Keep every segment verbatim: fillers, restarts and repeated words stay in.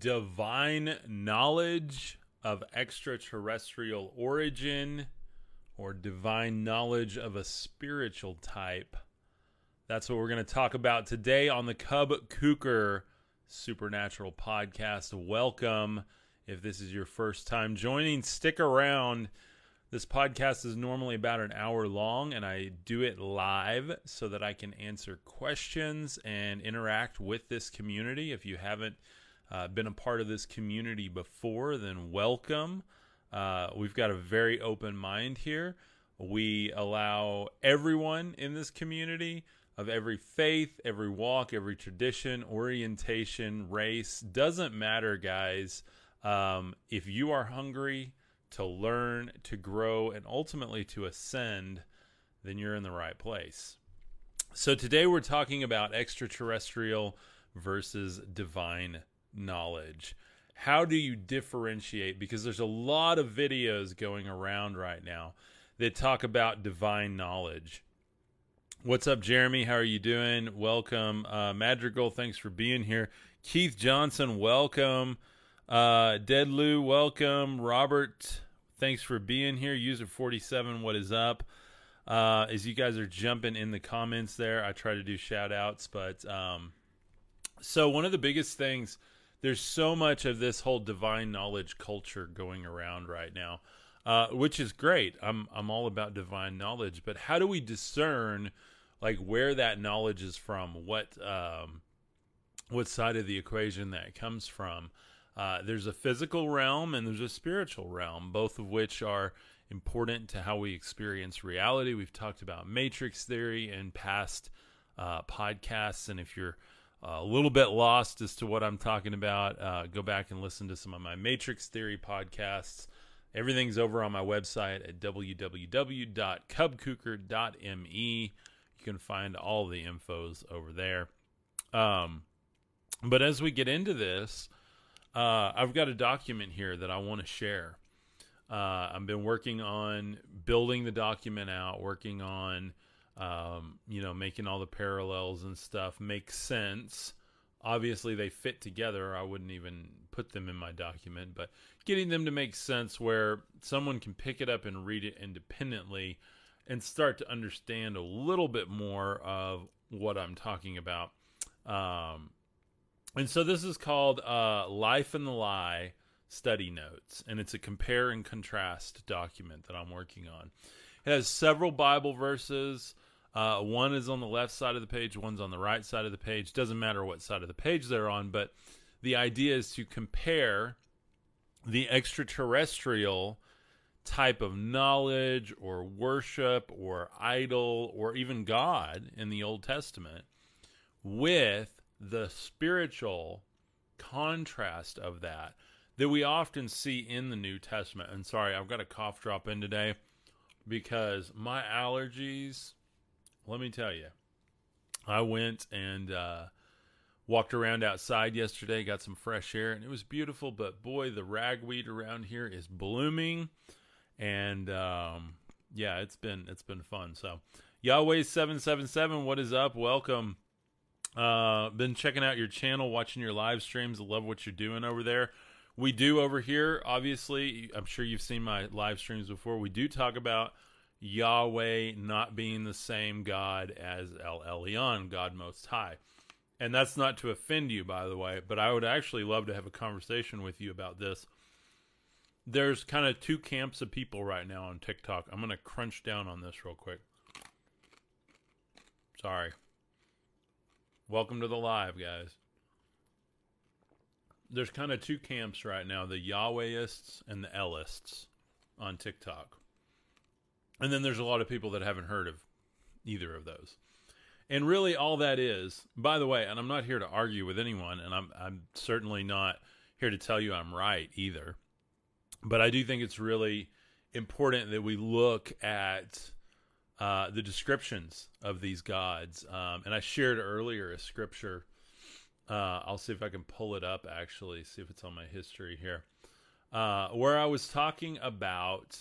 divine knowledge of extraterrestrial origin or divine knowledge of a spiritual type. That's what we're going to talk about today on the Cub Cougar Supernatural Podcast. Welcome. If this is your first time joining, stick around. This podcast is normally about an hour long, and I do it live so that I can answer questions and interact with this community. If you haven't uh, been a part of this community before, then welcome. Uh, we've got a very open mind here. We allow everyone in this community of every faith, every walk, every tradition, orientation, race. Doesn't matter, guys. Um, if you are hungry to learn, to grow, and ultimately to ascend, then you're in the right place. So today we're talking about extraterrestrial versus divine knowledge. How do you differentiate? Because there's a lot of videos going around right now that talk about divine knowledge. What's up, Jeremy? How are you doing? Welcome. Uh, Madrigal, thanks for being here. Keith Johnson, welcome. Uh, Dead Lou, welcome. Robert, thanks for being here. User forty-seven, what is up? Uh, as you guys are jumping in the comments there, I try to do shout outs. But um, so one of the biggest things, there's so much of this whole divine knowledge culture going around right now, uh, which is great. I'm, I'm all about divine knowledge. But how do we discern like where that knowledge is from, what um, what side of the equation that comes from? Uh, there's a physical realm and there's a spiritual realm, both of which are important to how we experience reality. We've talked about matrix theory in past uh, podcasts, and if you're a little bit lost as to what I'm talking about, uh, go back and listen to some of my matrix theory podcasts. Everything's over on my website at w w w dot cub cougar dot m e. You can find all the infos over there. Um, but as we get into this, uh, I've got a document here that I want to share. Uh, I've been working on building the document out, working on, um, you know, making all the parallels and stuff make sense. Obviously, they fit together. I wouldn't even put them in my document, but getting them to make sense where someone can pick it up and read it independently and start to understand a little bit more of what I'm talking about. Um, and so this is called uh, Life and the Lie Study Notes, and it's a compare and contrast document that I'm working on. It has several Bible verses. Uh, one is on the left side of the page, one's on the right side of the page. Doesn't matter what side of the page they're on, but the idea is to compare the extraterrestrial type of knowledge or worship or idol or even God in the Old Testament with the spiritual contrast of that that we often see in the New Testament. And sorry, I've got a cough drop in today because my allergies, let me tell you, I went and uh, walked around outside yesterday, got some fresh air, and it was beautiful. But boy, the ragweed around here is blooming. And um, yeah, it's been, it's been fun. So Yahweh seven seven seven, what is up? Welcome. Uh, been checking out your channel, watching your live streams. I love what you're doing over there. We do over here, obviously, I'm sure you've seen my live streams before. We do talk about Yahweh not being the same God as El Elyon, God Most High. And that's not to offend you, by the way, but I would actually love to have a conversation with you about this. There's kind of two camps of people right now on TikTok. I'm going to crunch down on this real quick. Sorry. Welcome to the live, guys. There's kind of two camps right now, the Yahwehists and the Elists on TikTok. And then there's a lot of people that haven't heard of either of those. And really all that is, by the way, and I'm not here to argue with anyone, and I'm, I'm certainly not here to tell you I'm right either. But I do think it's really important that we look at Uh, the descriptions of these gods. Um, and I shared earlier a scripture. Uh, I'll see if I can pull it up, actually, see if it's on my history here, uh, where I was talking about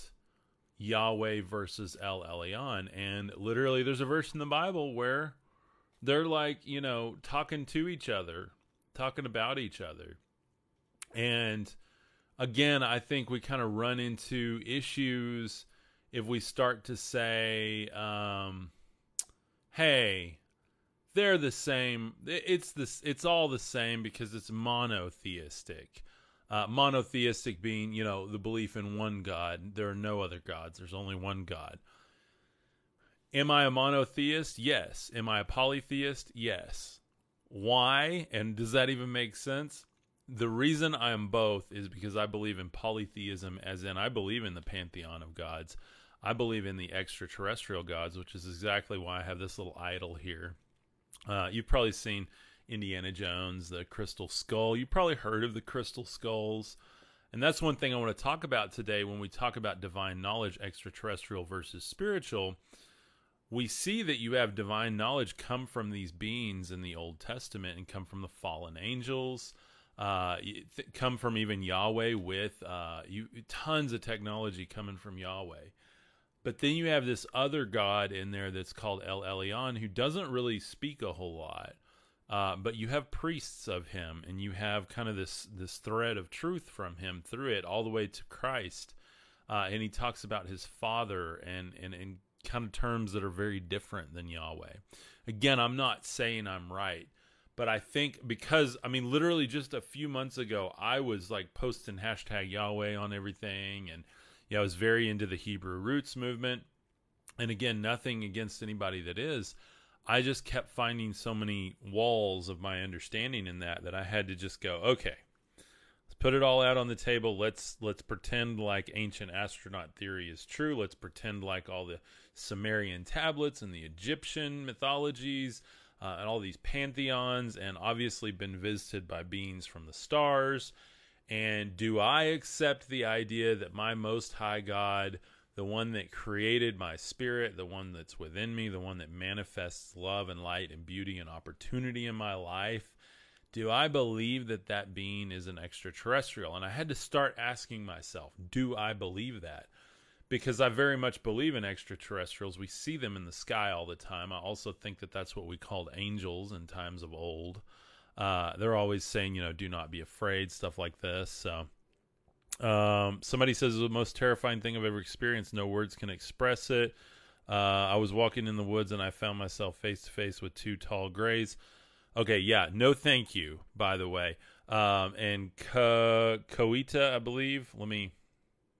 Yahweh versus El Elyon. And literally there's a verse in the Bible where they're like, you know, talking to each other, talking about each other. And again, I think we kind of run into issues if we start to say, um, hey, they're the same. It's this. It's all the same because it's monotheistic. Uh, monotheistic being, you know, the belief in one God. There are no other gods. There's only one God. Am I a monotheist? Yes. Am I a polytheist? Yes. Why? And does that even make sense? The reason I am both is because I believe in polytheism, as in I believe in the pantheon of gods. I believe in the extraterrestrial gods, which is exactly why I have this little idol here. Uh, you've probably seen Indiana Jones, the Crystal Skull. You've probably heard of the Crystal Skulls. And that's one thing I want to talk about today when we talk about divine knowledge, extraterrestrial versus spiritual. We see that you have divine knowledge come from these beings in the Old Testament and come from the fallen angels, uh, th- come from even Yahweh with uh, you, tons of technology coming from Yahweh. But then you have this other God in there that's called El Elyon, who doesn't really speak a whole lot. Uh, but you have priests of him, and you have kind of this, this thread of truth from him through it all the way to Christ. Uh, and he talks about his father and, and, and kind of terms that are very different than Yahweh. Again, I'm not saying I'm right, but I think because, I mean, literally just a few months ago, I was like posting hashtag Yahweh on everything. And yeah, I was very into the Hebrew roots movement. And again, nothing against anybody that is. I just kept finding so many walls of my understanding in that that I had to just go, okay, let's put it all out on the table. Let's let's pretend like ancient astronaut theory is true. Let's pretend like all the Sumerian tablets and the Egyptian mythologies uh, and all these pantheons, and obviously been visited by beings from the stars. And do I accept the idea that my Most High God, the one that created my spirit, the one that's within me, the one that manifests love and light and beauty and opportunity in my life, do I believe that that being is an extraterrestrial? And I had to start asking myself, do I believe that? Because I very much believe in extraterrestrials. We see them in the sky all the time. I also think that that's what we called angels in times of old. Uh, they're always saying, you know, do not be afraid, stuff like this. So, um, somebody says the most terrifying thing I've ever experienced. No words can express it. Uh, I was walking in the woods and I found myself face to face with two tall grays. Okay. Yeah. No, thank you, by the way. Um, and Ka- Koita, I believe, let me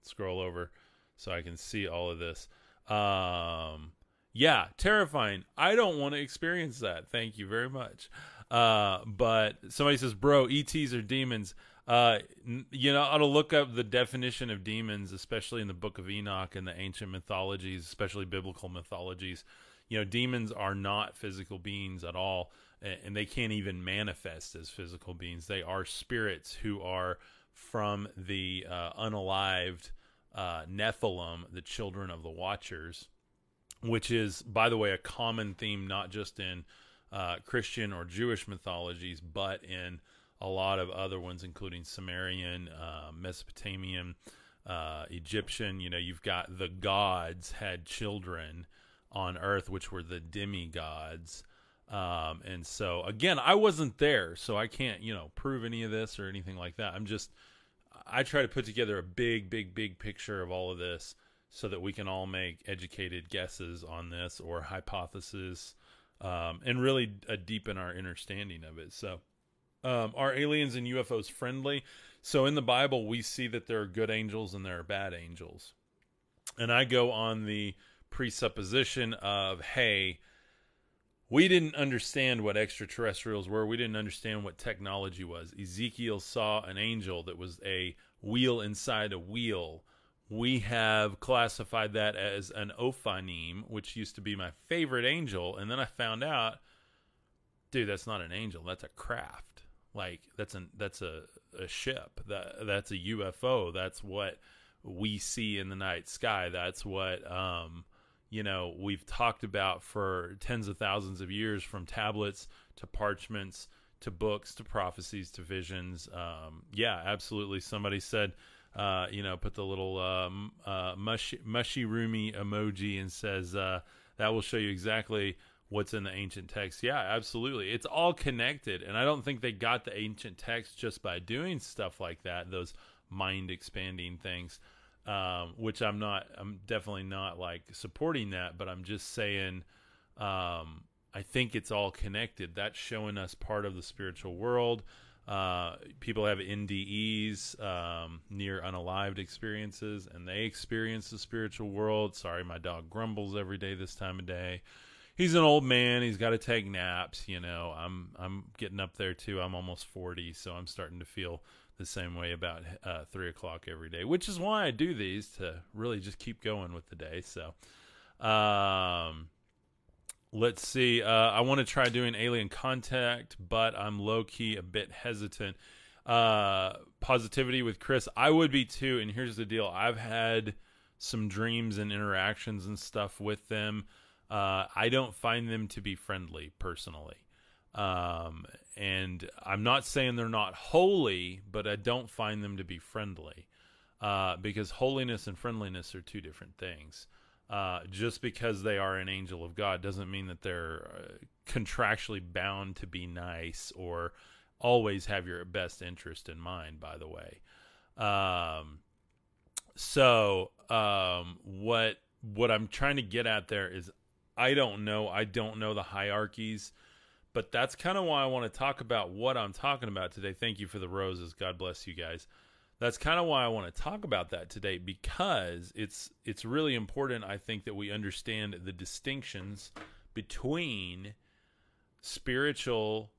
scroll over so I can see all of this. Um, yeah. Terrifying. I don't want to experience that. Thank you very much. Uh, but somebody says, bro, E Ts are demons. Uh, n- you know, I ought to look up the definition of demons, especially in the Book of Enoch and the ancient mythologies, especially biblical mythologies. You know, demons are not physical beings at all, and, and they can't even manifest as physical beings. They are spirits who are from the uh, unalived uh, Nephilim, the children of the Watchers, which is, by the way, a common theme not just in Uh, Christian or Jewish mythologies, but in a lot of other ones, including Sumerian, uh, Mesopotamian, uh, Egyptian. You know, you've got the gods had children on earth, which were the demigods. Um, and so, again, I wasn't there, so I can't, you know, prove any of this or anything like that. I'm just, I try to put together a big, big, big picture of all of this so that we can all make educated guesses on this or hypotheses. Um, and really uh, deepen our understanding of it. So um, are aliens and U F Os friendly? So in the Bible, we see that there are good angels and there are bad angels. And I go on the presupposition of, hey, we didn't understand what extraterrestrials were. We didn't understand what technology was. Ezekiel saw an angel that was a wheel inside a wheel. We have classified that as an Ophanim, which used to be my favorite angel. And then I found out, dude, that's not an angel. That's a craft. Like that's an, that's a, a ship. That that's a U F O. That's what we see in the night sky. That's what, um, you know, we've talked about for tens of thousands of years, from tablets to parchments, to books, to prophecies, to visions. Um, yeah, absolutely. Somebody said, Uh, you know, put the little um, uh, mushy, mushy roomy emoji and says uh, that will show you exactly what's in the ancient text. Yeah, absolutely. It's all connected. And I don't think they got the ancient text just by doing stuff like that, those mind expanding things, um, which I'm not, I'm definitely not like supporting that, but I'm just saying, um, I think it's all connected. That's showing us part of the spiritual world. Uh, people have N D Es, um, near unalived experiences, and they experience the spiritual world. Sorry, my dog grumbles every day this time of day. He's an old man. He's got to take naps. You know, I'm, I'm getting up there too. I'm almost forty. So I'm starting to feel the same way about, uh, three o'clock every day, which is why I do these, to really just keep going with the day. So, um, let's see. Uh, I want to try doing alien contact, but I'm low key a bit hesitant. Uh, positivity with Chris. I would be too. And here's the deal. I've had some dreams and interactions and stuff with them. Uh, I don't find them to be friendly personally. Um, and I'm not saying they're not holy, but I don't find them to be friendly, uh, because holiness and friendliness are two different things. Uh, just because they are an angel of God doesn't mean that they're contractually bound to be nice or always have your best interest in mind, by the way. Um, so, um, what, what I'm trying to get at there is, I don't know. I don't know the hierarchies, but that's kind of why I want to talk about what I'm talking about today. Thank you for the roses. God bless you guys. That's kind of why I want to talk about that today, because it's, it's really important. I think that we understand the distinctions between spiritual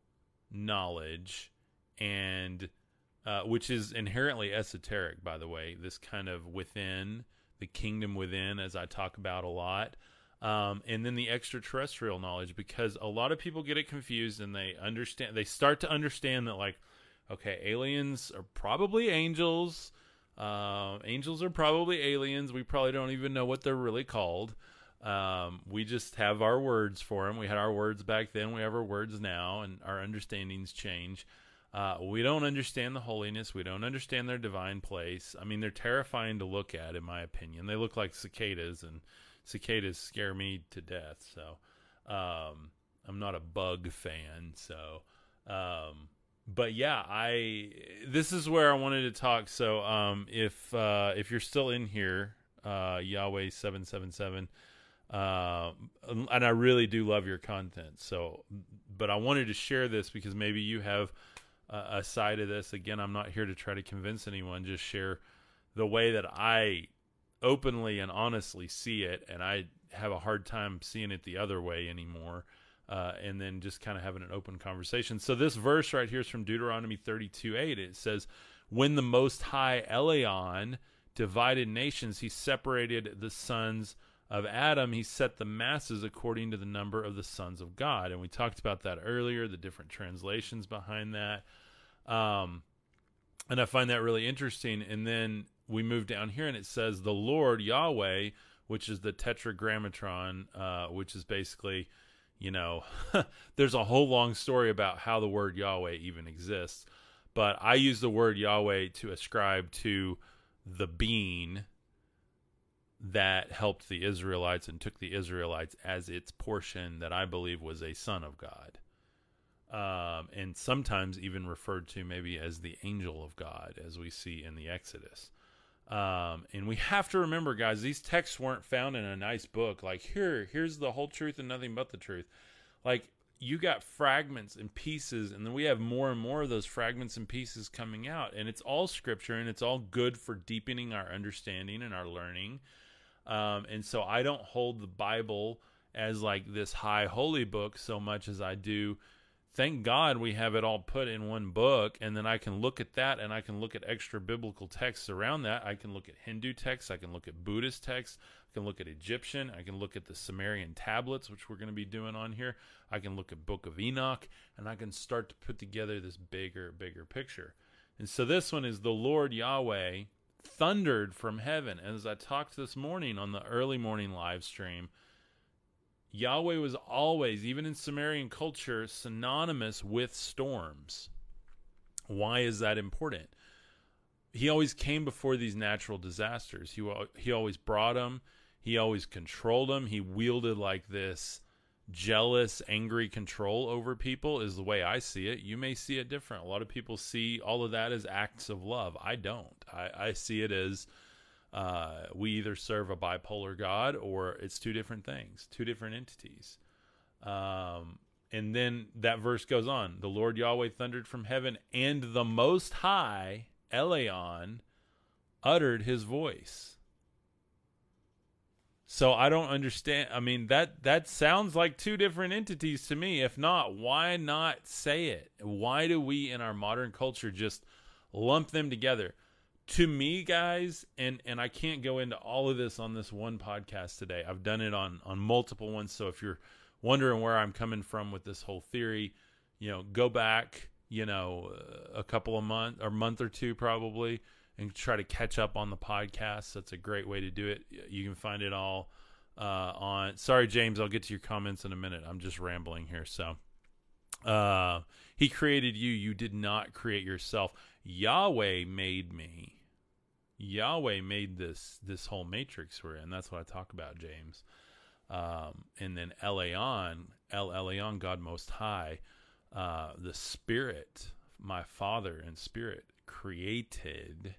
knowledge and, uh, which is inherently esoteric, by the way, this kind of within the kingdom within, as I talk about a lot. Um, and then the extraterrestrial knowledge, because a lot of people get it confused and they understand, they start to understand that, like, okay, aliens are probably angels. Uh, angels are probably aliens. We probably don't even know what they're really called. Um, we just have our words for them. We had our words back then. We have our words now, and our understandings change. Uh, we don't understand the holiness. We don't understand their divine place. I mean, they're terrifying to look at, in my opinion. They look like cicadas, and cicadas scare me to death. So, um, I'm not a bug fan. So, um, but yeah, I, this is where I wanted to talk. So, um, if, uh, if you're still in here, uh, Yahweh seven seven seven, uh, and I really do love your content. So, but I wanted to share this because maybe you have a, a side of this. Again, I'm not here to try to convince anyone, just share the way that I openly and honestly see it, and I have a hard time seeing it the other way anymore, uh, and then just kind of having an open conversation. So this verse right here is from Deuteronomy thirty-two eight. It says, when the Most High Elion divided nations, he separated the sons of Adam. He set the masses according to the number of the sons of God. And we talked about that earlier, the different translations behind that. Um, and I find that really interesting. And then we move down here and it says the Lord Yahweh, which is the tetragrammatron, uh, which is basically, you know, there's a whole long story about how the word Yahweh even exists, but I use the word Yahweh to ascribe to the being that helped the Israelites and took the Israelites as its portion, that I believe was a son of God. Um, and sometimes even referred to maybe as the angel of God, as we see in the Exodus. Um, and we have to remember, guys, these texts weren't found in a nice book. Like, here, here's the whole truth and nothing but the truth. Like, you got fragments and pieces, and then we have more and more of those fragments and pieces coming out, and it's all scripture, and it's all good for deepening our understanding and our learning. Um, and so I don't hold the Bible as like this high holy book so much as I do, thank God we have it all put in one book, and then I can look at that, and I can look at extra biblical texts around that. I can look at Hindu texts. I can look at Buddhist texts. I can look at Egyptian. I can look at the Sumerian tablets, which we're going to be doing on here. I can look at Book of Enoch, and I can start to put together this bigger, bigger picture. And so this one is the Lord Yahweh thundered from heaven. And as I talked this morning on the early morning live stream, Yahweh was always, even in Sumerian culture, synonymous with storms. Why is that important? He always came before these natural disasters. He, he always brought them. He always controlled them. He wielded like this jealous, angry control over people is the way I see it. You may see it different. A lot of people see all of that as acts of love. I don't. I, I see it as uh, we either serve a bipolar God or it's two different things, two different entities. Um, and then that verse goes on. The Lord Yahweh thundered from heaven, and the Most High, Eleon, uttered his voice. So I don't understand. I mean, that that sounds like two different entities to me. If not, why not say it? Why do we in our modern culture just lump them together? To me, guys, and, and I can't go into all of this on this one podcast today. I've done it on, on multiple ones. So if you're wondering where I'm coming from with this whole theory, you know, go back, you know, a couple of months or month or two probably, and try to catch up on the podcast. That's a great way to do it. You can find it all uh, on. Sorry, James, I'll get to your comments in a minute. I'm just rambling here. So uh, he created you. You did not create yourself. Yahweh made me. Yahweh made this, this whole matrix we're in. That's what I talk about, James. Um, and then Eleon, El Eleon, God Most High, uh, the Spirit, my Father in Spirit, created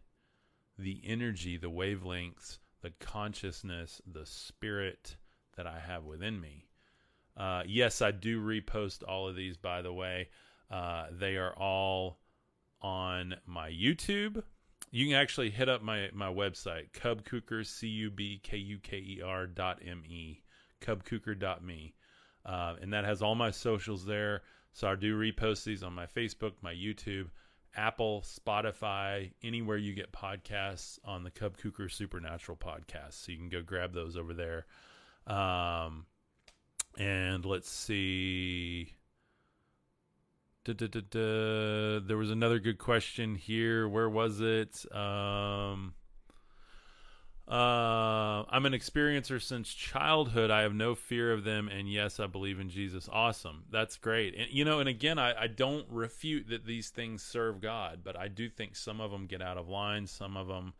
the energy, the wavelengths, the consciousness, the spirit that I have within me. Uh, yes, I do repost all of these, by the way. Uh, they are all on my YouTube. You can actually hit up my, my website, Cub Cougar, C U B K U K E R dot M E, cub cougar dot me. Uh, and that has all my socials there. So I do repost these on my Facebook, my YouTube, Apple, Spotify, anywhere you get podcasts on the Cub Cougar Supernatural Podcast. So you can go grab those over there. Um, and let's see. Da, da, da, da. There was another good question here. Where was it? Um, uh, I'm an experiencer since childhood. I have no fear of them. And yes, I believe in Jesus. Awesome. That's great. And, you know, and again, I, I don't refute that these things serve God, but I do think some of them get out of line. Some of them,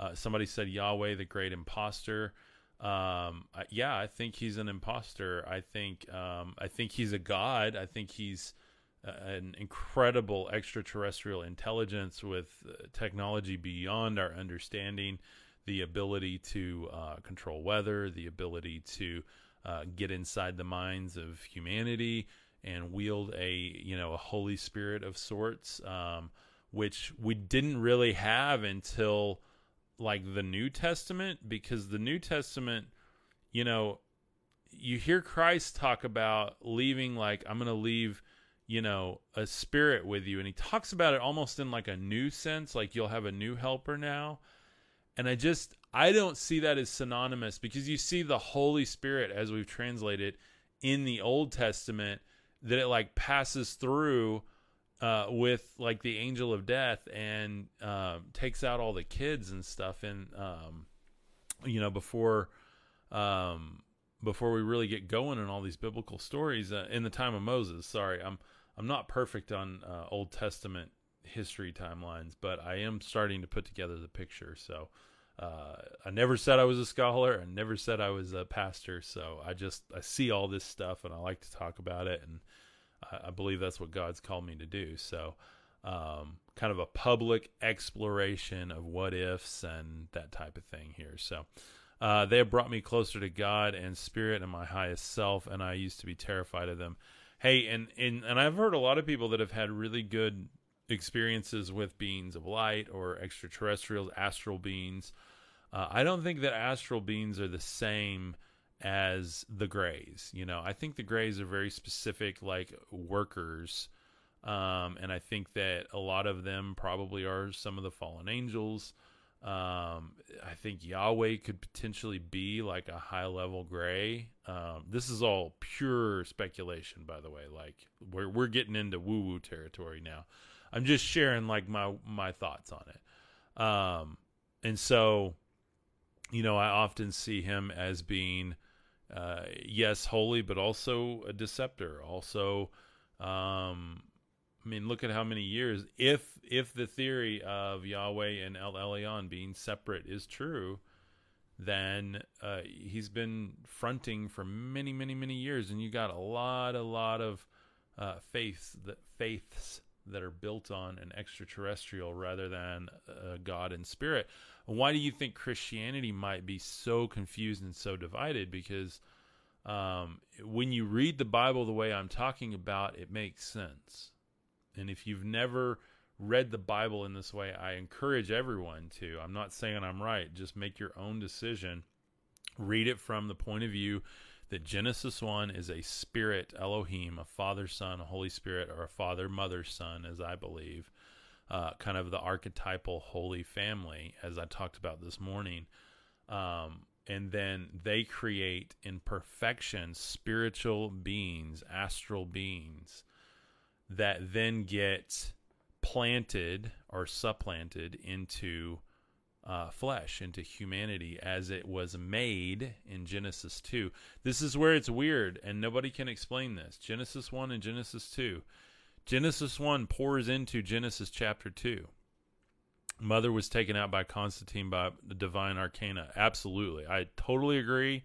uh, somebody said Yahweh, the great imposter. Um, I, yeah, I think he's an imposter. I think, um, I think he's a God. I think he's an incredible extraterrestrial intelligence with technology beyond our understanding, the ability to uh, control weather, the ability to uh, get inside the minds of humanity and wield a, you know, a Holy Spirit of sorts, um, which we didn't really have until like the New Testament, because the New Testament, you know, you hear Christ talk about leaving, like, I'm going to leave, you know, a spirit with you. And he talks about it almost in like a new sense, like you'll have a new helper now. And I just, I don't see that as synonymous, because you see the Holy Spirit as we've translated in the Old Testament, that it like passes through uh, with like the angel of death and uh, takes out all the kids and stuff. And, um, you know, before, um, before we really get going in all these biblical stories uh, in the time of Moses, sorry, I'm, I'm not perfect on uh, Old Testament history timelines, but I am starting to put together the picture. So uh, I never said I was a scholar. I never said I was a pastor. So I just, I see all this stuff and I like to talk about it. And I, I believe that's what God's called me to do. So um, kind of a public exploration of what ifs and that type of thing here. So uh, they have brought me closer to God and spirit and my highest self. And I used to be terrified of them. Hey, and, and, and I've heard a lot of people that have had really good experiences with beings of light or extraterrestrials, astral beings. Uh, I don't think that astral beings are the same as the grays. You know, I think the grays are very specific, like workers. Um, and I think that a lot of them probably are some of the fallen angels. Um, I think Yahweh could potentially be like a high level gray. Um, this is all pure speculation, by the way. Like we're, we're getting into woo woo territory now. I'm just sharing like my, my thoughts on it. Um, and so, you know, I often see him as being, uh, yes, holy, but also a deceptor. Also, um, I mean, look at how many years, if if the theory of Yahweh and El Elyon being separate is true, than uh, he's been fronting for many, many, many years. And you got a lot, a lot of uh, faiths that faiths that are built on an extraterrestrial rather than uh, God and spirit. Why do you think Christianity might be so confused and so divided? Because um, when you read the Bible the way I'm talking about, it makes sense. And if you've never read the Bible in this way, I encourage everyone to. I'm not saying I'm right. Just make your own decision. Read it from the point of view that Genesis one is a spirit, Elohim, a Father, Son, a Holy Spirit, or a Father, Mother, Son, as I believe, uh, kind of the archetypal Holy Family, as I talked about this morning. Um, and then they create in perfection spiritual beings, astral beings, that then get planted or supplanted into uh, flesh, into humanity, as it was made in Genesis two. This is where it's weird, and nobody can explain this. Genesis one and Genesis two. Genesis one pours into Genesis chapter two. Mother was taken out by Constantine by the divine arcana. Absolutely. I totally agree.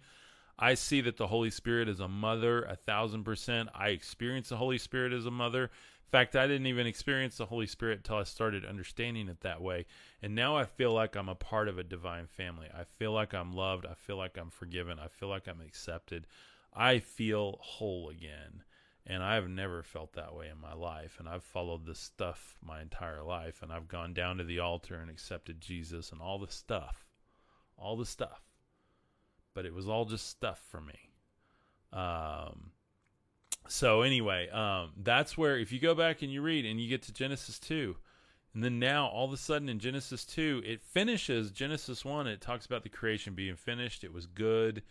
I see that the Holy Spirit is a mother, a thousand percent. I experience the Holy Spirit as a mother. In fact, I didn't even experience the Holy Spirit until I started understanding it that way. And now I feel like I'm a part of a divine family. I feel like I'm loved. I feel like I'm forgiven. I feel like I'm accepted. I feel whole again. And I've never felt that way in my life. And I've followed this stuff my entire life. And I've gone down to the altar and accepted Jesus and all the stuff. All the stuff. But it was all just stuff for me. Um, so anyway, um, that's where, if you go back and you read and you get to Genesis two, and then now all of a sudden in Genesis two, it finishes Genesis one. It talks about the creation being finished. It was good.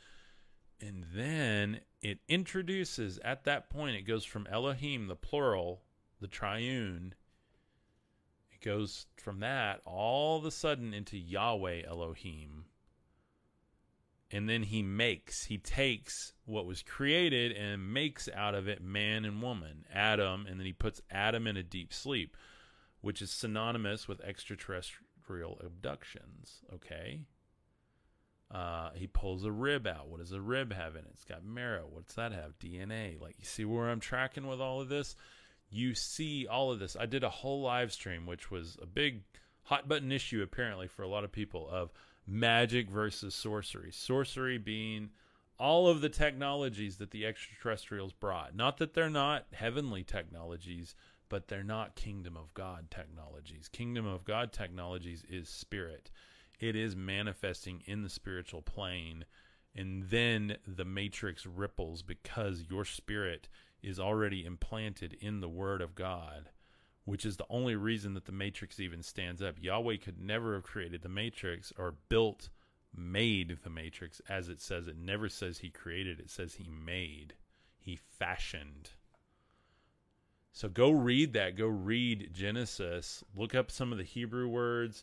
And then it introduces, at that point, it goes from Elohim, the plural, the triune. It goes from that all of a sudden into Yahweh Elohim. And then he makes, he takes what was created and makes out of it man and woman, Adam, and then he puts Adam in a deep sleep, which is synonymous with extraterrestrial abductions, okay? Uh, he pulls a rib out. What does a rib have in it? It's got marrow. What's that have? D N A. Like, you see where I'm tracking with all of this? You see all of this. I did a whole live stream, which was a big hot button issue apparently for a lot of people, of magic versus sorcery. Sorcery being all of the technologies that the extraterrestrials brought. Not that they're not heavenly technologies, but they're not kingdom of God technologies. Kingdom of God technologies is spirit. It is manifesting in the spiritual plane. And then the matrix ripples because your spirit is already implanted in the Word of God, which is the only reason that the matrix even stands up. Yahweh could never have created the matrix or built, made the matrix, as it says. It never says he created. It says he made. He fashioned. So go read that. Go read Genesis. Look up some of the Hebrew words.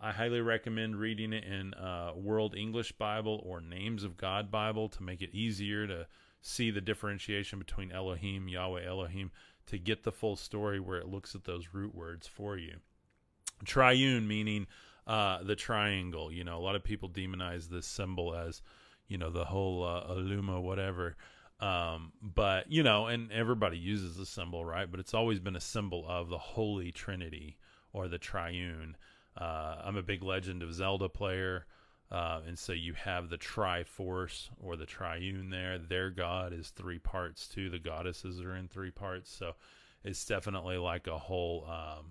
I highly recommend reading it in uh, World English Bible or Names of God Bible to make it easier to see the differentiation between Elohim, Yahweh Elohim, to get the full story where it looks at those root words for you. Triune, meaning uh, the triangle. You know, a lot of people demonize this symbol as, you know, the whole uh, Illuma, whatever. Um, but, you know, and everybody uses the symbol, right? But it's always been a symbol of the Holy Trinity or the triune. Uh, I'm a big Legend of Zelda player. Uh, and so you have the Triforce or the triune there. Their god is three parts too. The goddesses are in three parts. So it's definitely like a whole, um,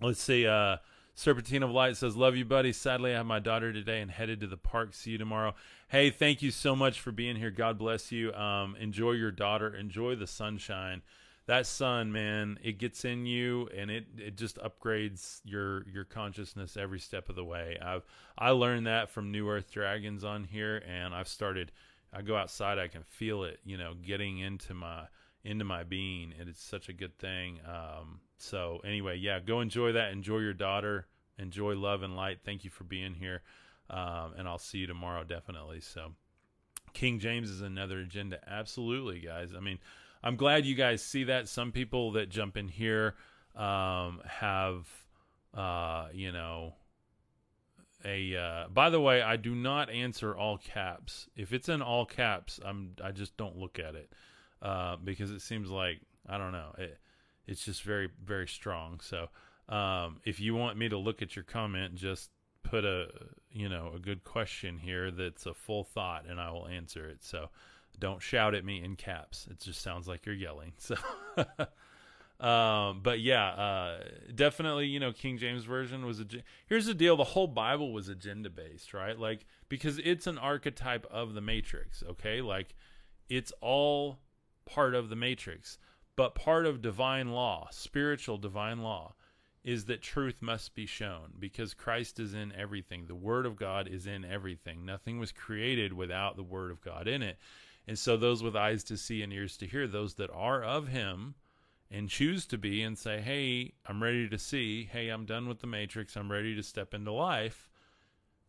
let's see. Uh, Serpentine of Light says, love you, buddy. Sadly, I have my daughter today and headed to the park. See you tomorrow. Hey, thank you so much for being here. God bless you. Um, enjoy your daughter. Enjoy the sunshine. That sun, man, it gets in you, and it, it just upgrades your your consciousness every step of the way. I've I learned that from New Earth Dragons on here, and I've started. I go outside, I can feel it, you know, getting into my into my being, and it's such a good thing. Um, so anyway, yeah, go enjoy that. Enjoy your daughter. Enjoy love and light. Thank you for being here, um, and I'll see you tomorrow definitely. So King James is another agenda, absolutely, guys. I mean, I'm glad you guys see that. Some people that jump in here um, have, uh, you know, a uh, by the way, I do not answer all caps. If it's in all caps, I'm I just don't look at it uh, because it seems like, I don't know, it it's just very, very strong. So um, if you want me to look at your comment, just put a you know a good question here that's a full thought, and I will answer it. So don't shout at me in caps. It just sounds like you're yelling. So. Um, but yeah, uh, definitely, you know, King James Version was, a, here's the deal. The whole Bible was agenda based, right? Like, because it's an archetype of the Matrix. Okay. Like it's all part of the Matrix, but part of divine law, spiritual divine law, is that truth must be shown because Christ is in everything. The word of God is in everything. Nothing was created without the word of God in it. And so those with eyes to see and ears to hear, those that are of him, and choose to be and say, hey, I'm ready to see. Hey, I'm done with the Matrix. I'm ready to step into life.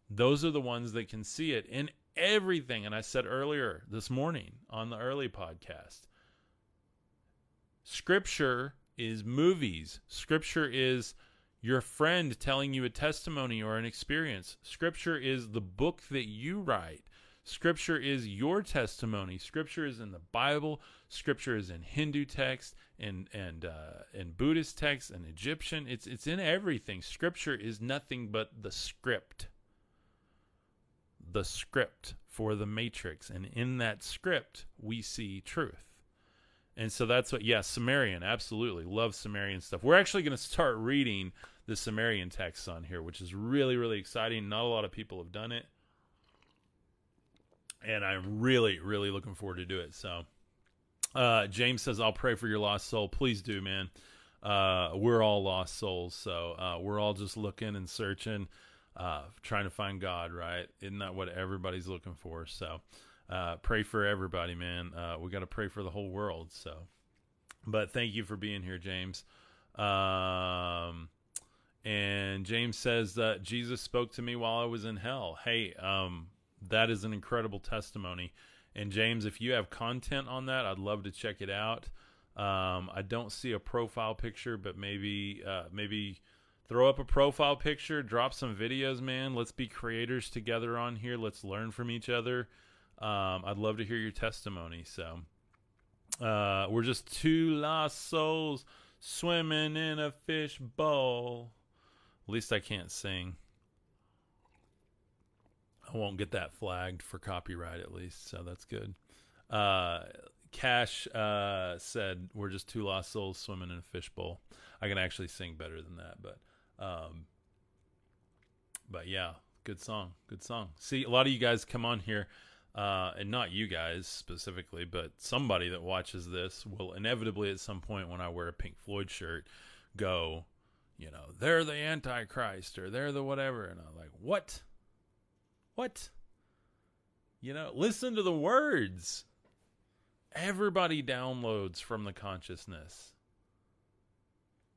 Those are the ones that can see it in everything. And I said earlier this morning on the early podcast, Scripture is movies. Scripture is your friend telling you a testimony or an experience. Scripture is the book that you write. Scripture is your testimony. Scripture is in the Bible. Scripture is in Hindu texts and and uh, and Buddhist texts and Egyptian. It's it's in everything. Scripture is nothing but the script. The script for the Matrix, and in that script we see truth. And so that's what. Yes, yeah, Sumerian. Absolutely love Sumerian stuff. We're actually going to start reading the Sumerian texts on here, which is really really exciting. Not a lot of people have done it. And I'm really, really looking forward to do it. So, uh, James says, I'll pray for your lost soul. Please do, man. Uh, we're all lost souls. So, uh, we're all just looking and searching, uh, trying to find God, right? Isn't that what everybody's looking for? So, uh, pray for everybody, man. Uh, we got to pray for the whole world. So, but thank you for being here, James. Um, and James says that Jesus spoke to me while I was in hell. Hey, um, that is an incredible testimony. And James, if you have content on that, I'd love to check it out. Um, I don't see a profile picture, but maybe, uh, maybe throw up a profile picture, drop some videos, man. Let's be creators together on here. Let's learn from each other. Um, I'd love to hear your testimony. So, uh, we're just two lost souls swimming in a fish bowl. At least I can't sing. I won't get that flagged for copyright at least, so that's good. Uh, Cash uh, said, we're just two lost souls swimming in a fishbowl. I can actually sing better than that, but um, but yeah, good song, good song. See, a lot of you guys come on here, uh, and not you guys specifically, but somebody that watches this will inevitably at some point when I wear a Pink Floyd shirt go, you know, they're the Antichrist or they're the whatever, and I'm like, what? What? You know, listen to the words. Everybody downloads from the consciousness.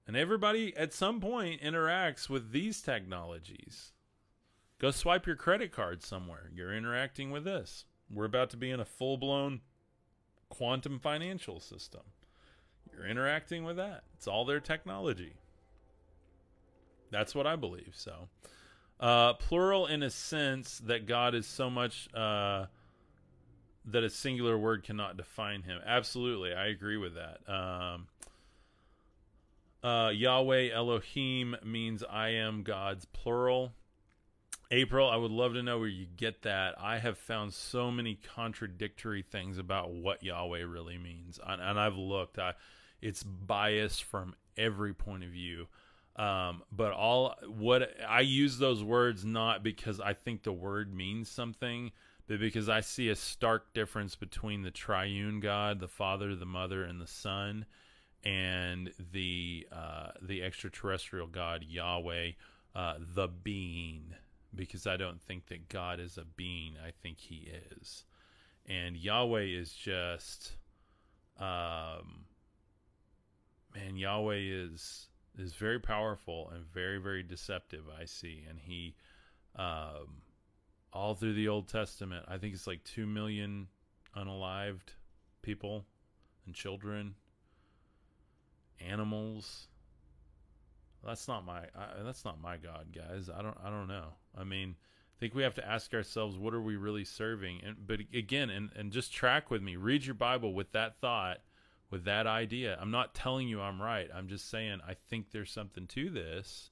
And everybody at some point interacts with these technologies. Go swipe your credit card somewhere. You're interacting with this. We're about to be in a full-blown quantum financial system. You're interacting with that. It's all their technology. That's what I believe, so... Uh, plural in a sense that God is so much uh, that a singular word cannot define him. Absolutely. I agree with that. Um, uh, Yahweh Elohim means I am God's plural. April, I would love to know where you get that. I have found so many contradictory things about what Yahweh really means. And, and I've looked. I, it's biased from every point of view. Um, but all what I use those words, not because I think the word means something, but because I see a stark difference between the triune God, the Father, the Mother, and the Son, and the, uh, the extraterrestrial God, Yahweh, uh, the being, because I don't think that God is a being. I think he is. And Yahweh is just, um, man, Yahweh is... is very powerful and very, very deceptive, I see. And he, um, all through the Old Testament, I think it's like two million unalived people and children, animals. That's not my I, that's not my God, guys. I don't I don't know. I mean, I think we have to ask ourselves, what are we really serving? And but again, and and just track with me. Read your Bible with that thought, with that idea. I'm not telling you I'm right. I'm just saying I think there's something to this.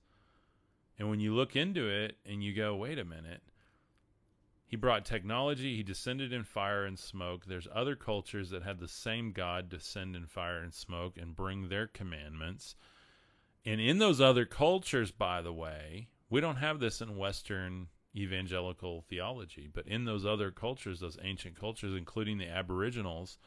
And when you look into it and you go, wait a minute. He brought technology. He descended in fire and smoke. There's other cultures that had the same God descend in fire and smoke and bring their commandments. And in those other cultures, by the way, we don't have this in Western evangelical theology, but in those other cultures, those ancient cultures, including the Aboriginals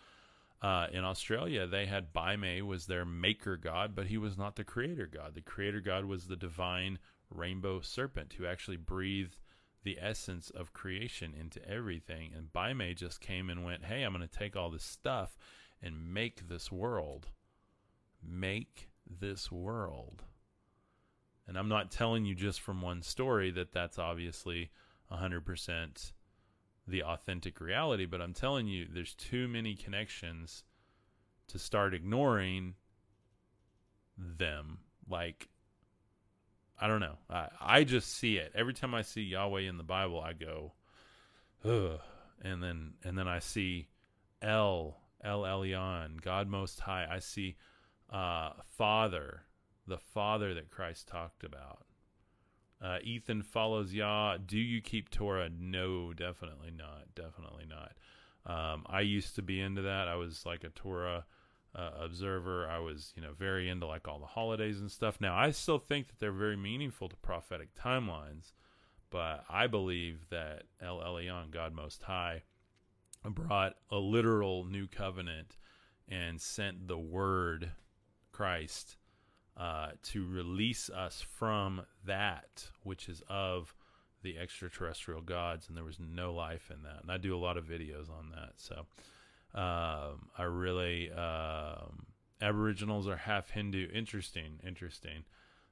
uh, in Australia, they had Baime was their maker God, but he was not the creator God. The creator God was the divine rainbow serpent who actually breathed the essence of creation into everything. And Baime just came and went, hey, I'm going to take all this stuff and make this world. Make this world. And I'm not telling you just from one story that that's obviously one hundred percent the authentic reality, but I'm telling you there's too many connections to start ignoring them. Like, I don't know. I, I just see it. Every time I see Yahweh in the Bible, I go, ugh. And then, and then I see El, El Elyon, God Most High. I see uh, Father, the Father that Christ talked about. Uh, Ethan follows Yah. Do you keep Torah? No, definitely not. Definitely not. Um, I used to be into that. I was like a Torah Uh, observer. I was, you know, very into like all the holidays and stuff. Now, I still think that they're very meaningful to prophetic timelines, but I believe that El Elyon, God Most High, brought a literal new covenant and sent the Word, Christ, uh, to release us from that which is of the extraterrestrial gods, and there was no life in that. And I do a lot of videos on that, so. Um, I really, um, Aboriginals are half Hindu. Interesting. Interesting.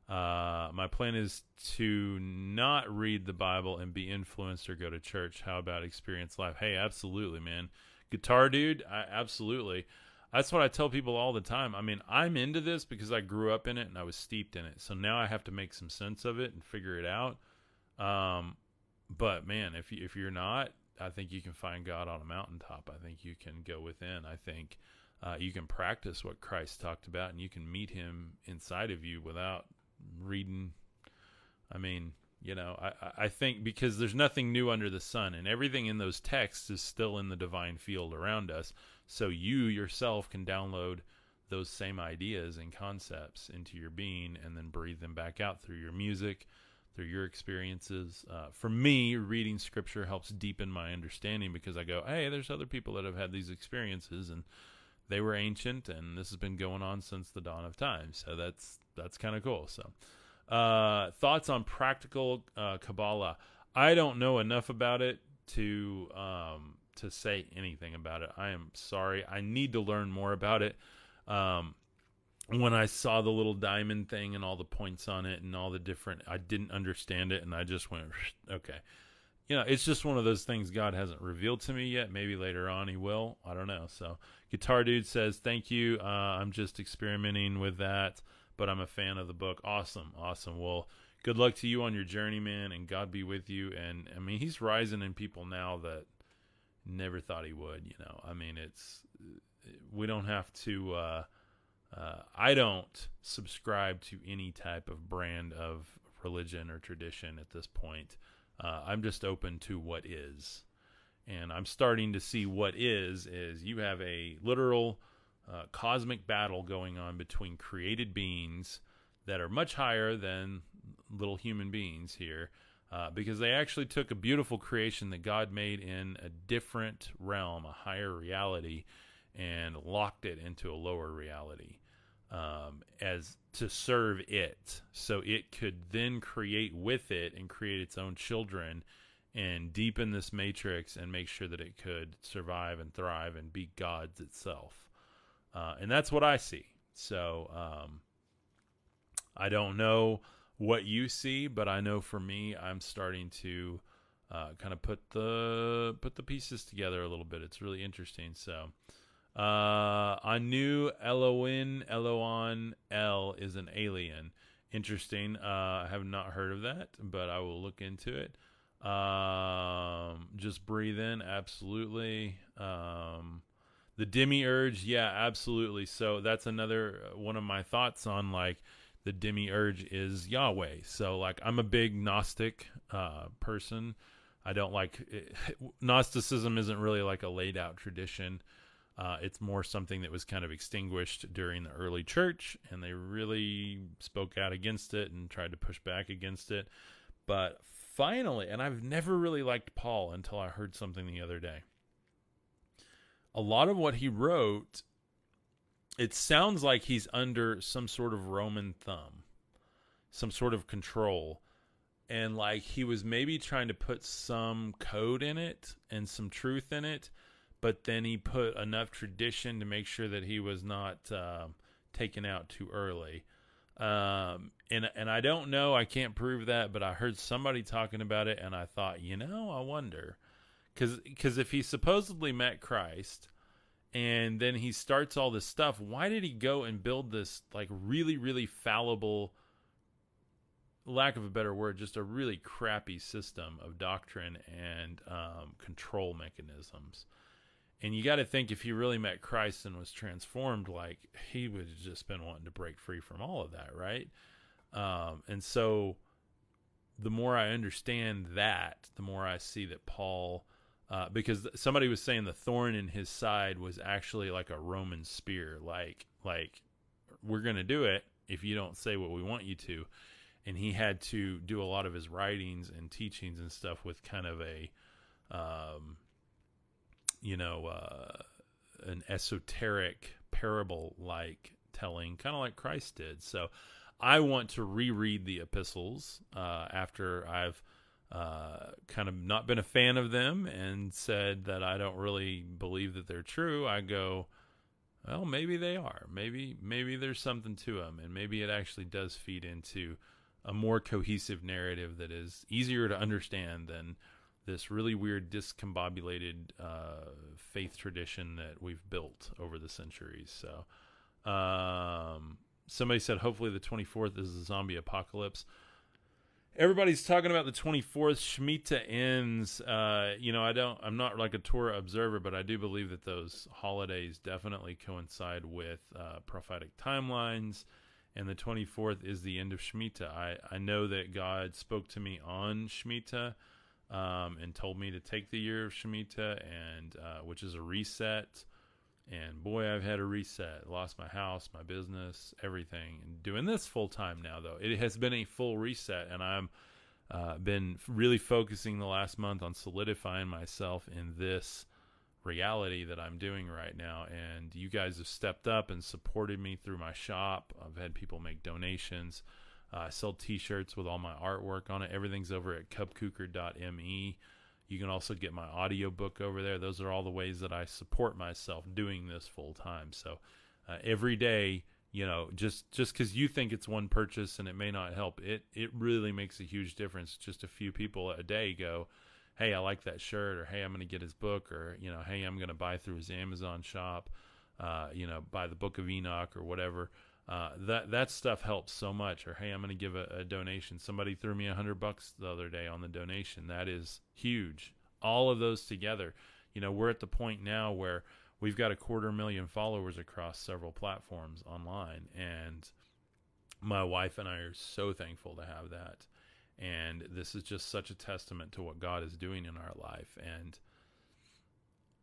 Uh, my plan is to not read the Bible and be influenced or go to church. How about experience life? Hey, absolutely, man. Guitar dude. I, absolutely. That's what I tell people all the time. I mean, I'm into this because I grew up in it and I was steeped in it. So now I have to make some sense of it and figure it out. Um, but man, if you, if you're not, I think you can find God on a mountaintop. I think you can go within. I think uh, you can practice what Christ talked about, and you can meet him inside of you without reading. I mean, you know, I, I think because there's nothing new under the sun, and everything in those texts is still in the divine field around us. So you yourself can download those same ideas and concepts into your being and then breathe them back out through your music, through your experiences. Uh, for me, reading scripture helps deepen my understanding because I go, hey, there's other people that have had these experiences and they were ancient and this has been going on since the dawn of time. So that's, that's kind of cool. So, uh, thoughts on practical, uh, Kabbalah. I don't know enough about it to, um, to say anything about it. I am sorry. I need to learn more about it. Um, When I saw the little diamond thing and all the points on it and all the different, I didn't understand it. And I just went, okay, you know, it's just one of those things God hasn't revealed to me yet. Maybe later on he will, I don't know. So Guitar Dude says, thank you. Uh, I'm just experimenting with that, but I'm a fan of the book. Awesome. Awesome. Well, good luck to you on your journey, man. And God be with you. And I mean, he's rising in people now that never thought he would, you know, I mean, it's, we don't have to, uh, Uh, I don't subscribe to any type of brand of religion or tradition at this point. Uh, I'm just open to what is. And I'm starting to see what is, is you have a literal uh, cosmic battle going on between created beings that are much higher than little human beings here. Uh, because they actually took a beautiful creation that God made in a different realm, a higher reality, and locked it into a lower reality um, as to serve it. So it could then create with it and create its own children and deepen this matrix and make sure that it could survive and thrive and be God's itself. Uh, and that's what I see. So um, I don't know what you see, but I know for me, I'm starting to uh, kind of put the, put the pieces together a little bit. It's really interesting. So, Uh, Anu Elon Elon L is an alien. Interesting. Uh, I have not heard of that, but I will look into it. Um, just breathe in. Absolutely. Um, the demiurge. Yeah, absolutely. So that's another one of my thoughts on, like, the demiurge is Yahweh. So, like, I'm a big Gnostic uh, person. I don't like it. Gnosticism isn't really like a laid out tradition. Uh, it's more something that was kind of extinguished during the early church, and they really spoke out against it and tried to push back against it. But finally, and I've never really liked Paul until I heard something the other day. A lot of what he wrote, it sounds like he's under some sort of Roman thumb, some sort of control. And like he was maybe trying to put some code in it and some truth in it. But then he put enough tradition to make sure that he was not uh, taken out too early. Um, and and I don't know, I can't prove that, but I heard somebody talking about it, and I thought, you know, I wonder. Because if he supposedly met Christ, and then he starts all this stuff, why did he go and build this, like, really, really fallible, lack of a better word, just a really crappy system of doctrine and um, control mechanisms? And you got to think, if he really met Christ and was transformed, like, he would have just been wanting to break free from all of that, right? Um, and so the more I understand that, the more I see that Paul, uh, because somebody was saying the thorn in his side was actually like a Roman spear. Like, like we're going to do it if you don't say what we want you to. And he had to do a lot of his writings and teachings and stuff with kind of a... Um, you know, uh, an esoteric parable-like telling, kind of like Christ did. So I want to reread the epistles uh, after I've uh, kind of not been a fan of them and said that I don't really believe that they're true. I go, well, maybe they are. Maybe, maybe there's something to them, and maybe it actually does feed into a more cohesive narrative that is easier to understand than this really weird discombobulated uh, faith tradition that we've built over the centuries. So um, somebody said, hopefully the twenty-fourth is the zombie apocalypse. Everybody's talking about the twenty-fourth. Shemitah ends. Uh, you know, I don't, I'm not like a Torah observer, but I do believe that those holidays definitely coincide with uh, prophetic timelines. And the twenty-fourth is the end of Shemitah. I, I know that God spoke to me on Shemitah, Um, and told me to take the year of Shemitah, and uh, which is a reset. And boy, I've had a reset. Lost my house, my business, everything. And doing this full time now, though, it has been a full reset, and I'm uh, been really focusing the last month on solidifying myself in this reality that I'm doing right now. And you guys have stepped up and supported me through my shop. I've had people make donations. Uh, I sell t-shirts with all my artwork on it. Everything's over at cub cougar dot m e. You can also get my audiobook over there. Those are all the ways that I support myself doing this full time. So uh, every day, you know, just just because you think it's one purchase and it may not help, it it really makes a huge difference. Just a few people a day go, hey, I like that shirt, or hey, I'm going to get his book, or, you know, hey, I'm going to buy through his Amazon shop, uh, you know, buy the Book of Enoch or whatever. Uh, that that stuff helps so much. Or, hey, I'm going to give a, a donation. Somebody threw me a hundred bucks the other day on the donation. That is huge. All of those together. You know, we're at the point now where we've got a quarter million followers across several platforms online. And my wife and I are so thankful to have that. And this is just such a testament to what God is doing in our life. And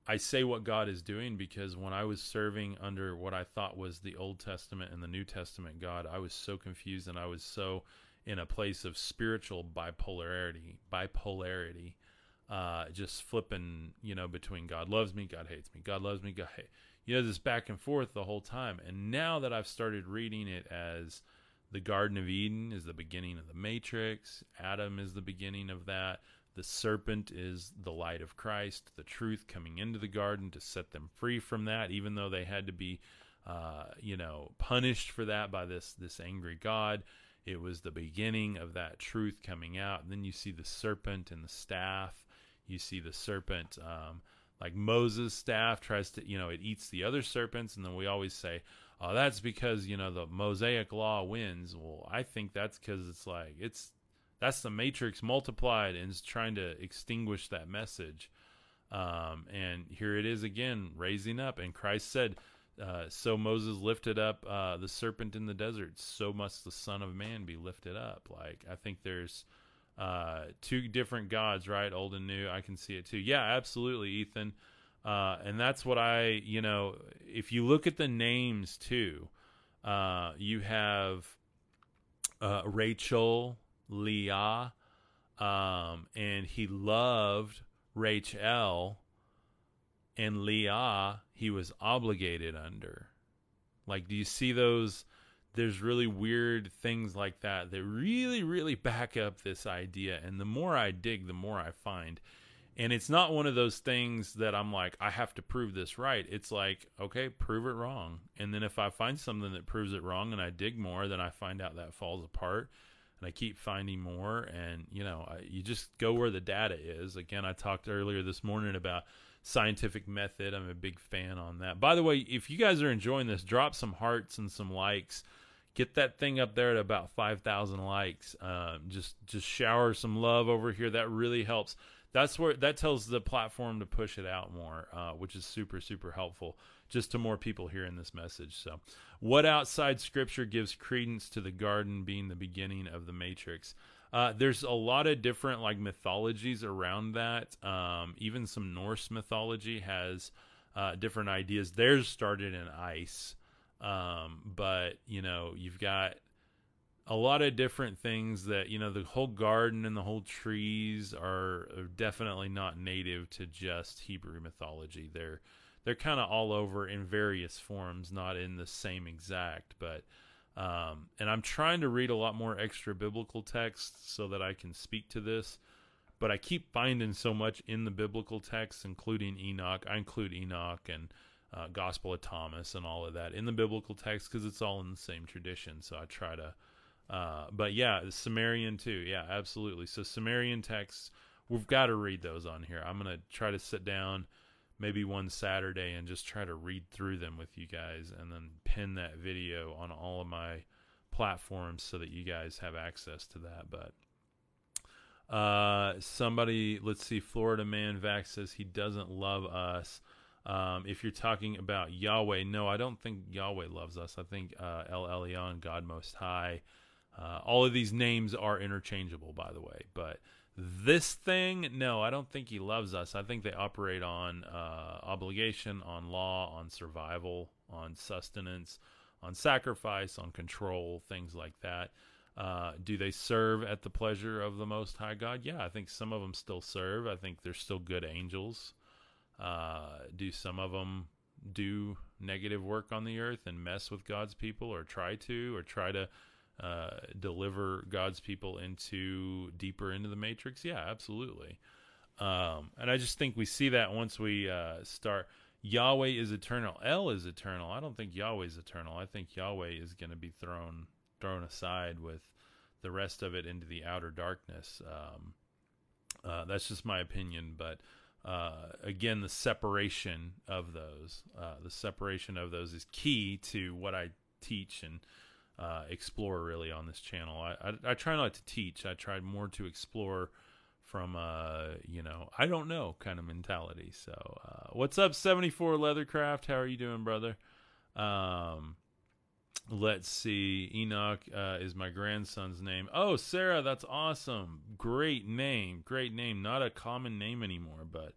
I say what God is doing because when I was serving under what I thought was the Old Testament and the New Testament God, I was so confused, and I was so in a place of spiritual bipolarity, bipolarity, uh, just flipping, you know, between God loves me, God hates me, God loves me, God hates, you know, this back and forth the whole time. And now that I've started reading it as the Garden of Eden is the beginning of the Matrix, Adam is the beginning of that. The serpent is the light of Christ, the truth coming into the garden to set them free from that, even though they had to be, uh, you know, punished for that by this, this angry God. It was the beginning of that truth coming out. And then you see the serpent and the staff. You see the serpent, um, like Moses' staff tries to, you know, it eats the other serpents. And then we always say, oh, that's because, you know, the Mosaic law wins. Well, I think that's because it's like, it's, that's the Matrix multiplied and is trying to extinguish that message. Um, and here it is again, raising up. And Christ said, uh, so Moses lifted up uh, the serpent in the desert, so must the Son of Man be lifted up. Like, I think there's uh, two different gods, right? Old and new. I can see it too. Yeah, absolutely, Ethan. Uh, and that's what I, you know, if you look at the names too, uh, you have uh, Rachel, Leah, um, and he loved Rachel, and Leah he was obligated under. Like, do you see those? There's really weird things like that that really, really back up this idea. And the more I dig, the more I find. And it's not one of those things that I'm like, I have to prove this right. It's like, okay, prove it wrong. And then if I find something that proves it wrong and I dig more, then I find out that falls apart. And I keep finding more. And, you know, I, you just go where the data is. Again, I talked earlier this morning about scientific method. I'm a big fan on that. By the way, if you guys are enjoying this, drop some hearts and some likes. Get that thing up there to about five thousand likes. Um, just, just shower some love over here. That really helps. That's where that tells the platform to push it out more, uh, which is super, super helpful just to more people hearing this message. So what outside scripture gives credence to the garden being the beginning of the Matrix? Uh, there's a lot of different like mythologies around that. Um, even some Norse mythology has uh, different ideas. Theirs started in ice. Um, but, you know, you've got a lot of different things that, you know, the whole garden and the whole trees are definitely not native to just Hebrew mythology. They're, they're kind of all over in various forms, not in the same exact, but, um, and I'm trying to read a lot more extra biblical texts so that I can speak to this, but I keep finding so much in the biblical texts, including Enoch. I include Enoch and, uh, Gospel of Thomas and all of that in the biblical text, 'cause it's all in the same tradition. So I try to, Uh, but yeah, Sumerian too. Yeah, absolutely. So Sumerian texts, we've got to read those on here. I'm going to try to sit down maybe one Saturday and just try to read through them with you guys and then pin that video on all of my platforms so that you guys have access to that. But, uh, somebody, let's see, Florida Man Vax says he doesn't love us. Um, if you're talking about Yahweh, no, I don't think Yahweh loves us. I think, uh, El Elyon, God Most High. Uh, all of these names are interchangeable, by the way, but this thing, no, I don't think he loves us. I think they operate on uh, obligation, on law, on survival, on sustenance, on sacrifice, on control, things like that. Uh, do they serve at the pleasure of the Most High God? Yeah, I think some of them still serve. I think they're still good angels. Uh, do some of them do negative work on the earth and mess with God's people, or try to, or try to Uh, deliver God's people into deeper into the Matrix? Yeah, absolutely. Um, and I just think we see that once we uh, start. Yahweh is eternal. El is eternal. I don't think Yahweh is eternal. I think Yahweh is going to be thrown thrown aside with the rest of it into the outer darkness. Um, uh, that's just my opinion. But uh, again, the separation of those, uh, the separation of those is key to what I teach and Uh, explore really on this channel. I, I I try not to teach. I try more to explore from uh you know I don't know kind of mentality. So uh, what's up, seventy-four Leathercraft? How are you doing, brother? Um, let's see. Enoch uh, is my grandson's name. Oh, Sarah, that's awesome. Great name, great name. Not a common name anymore, but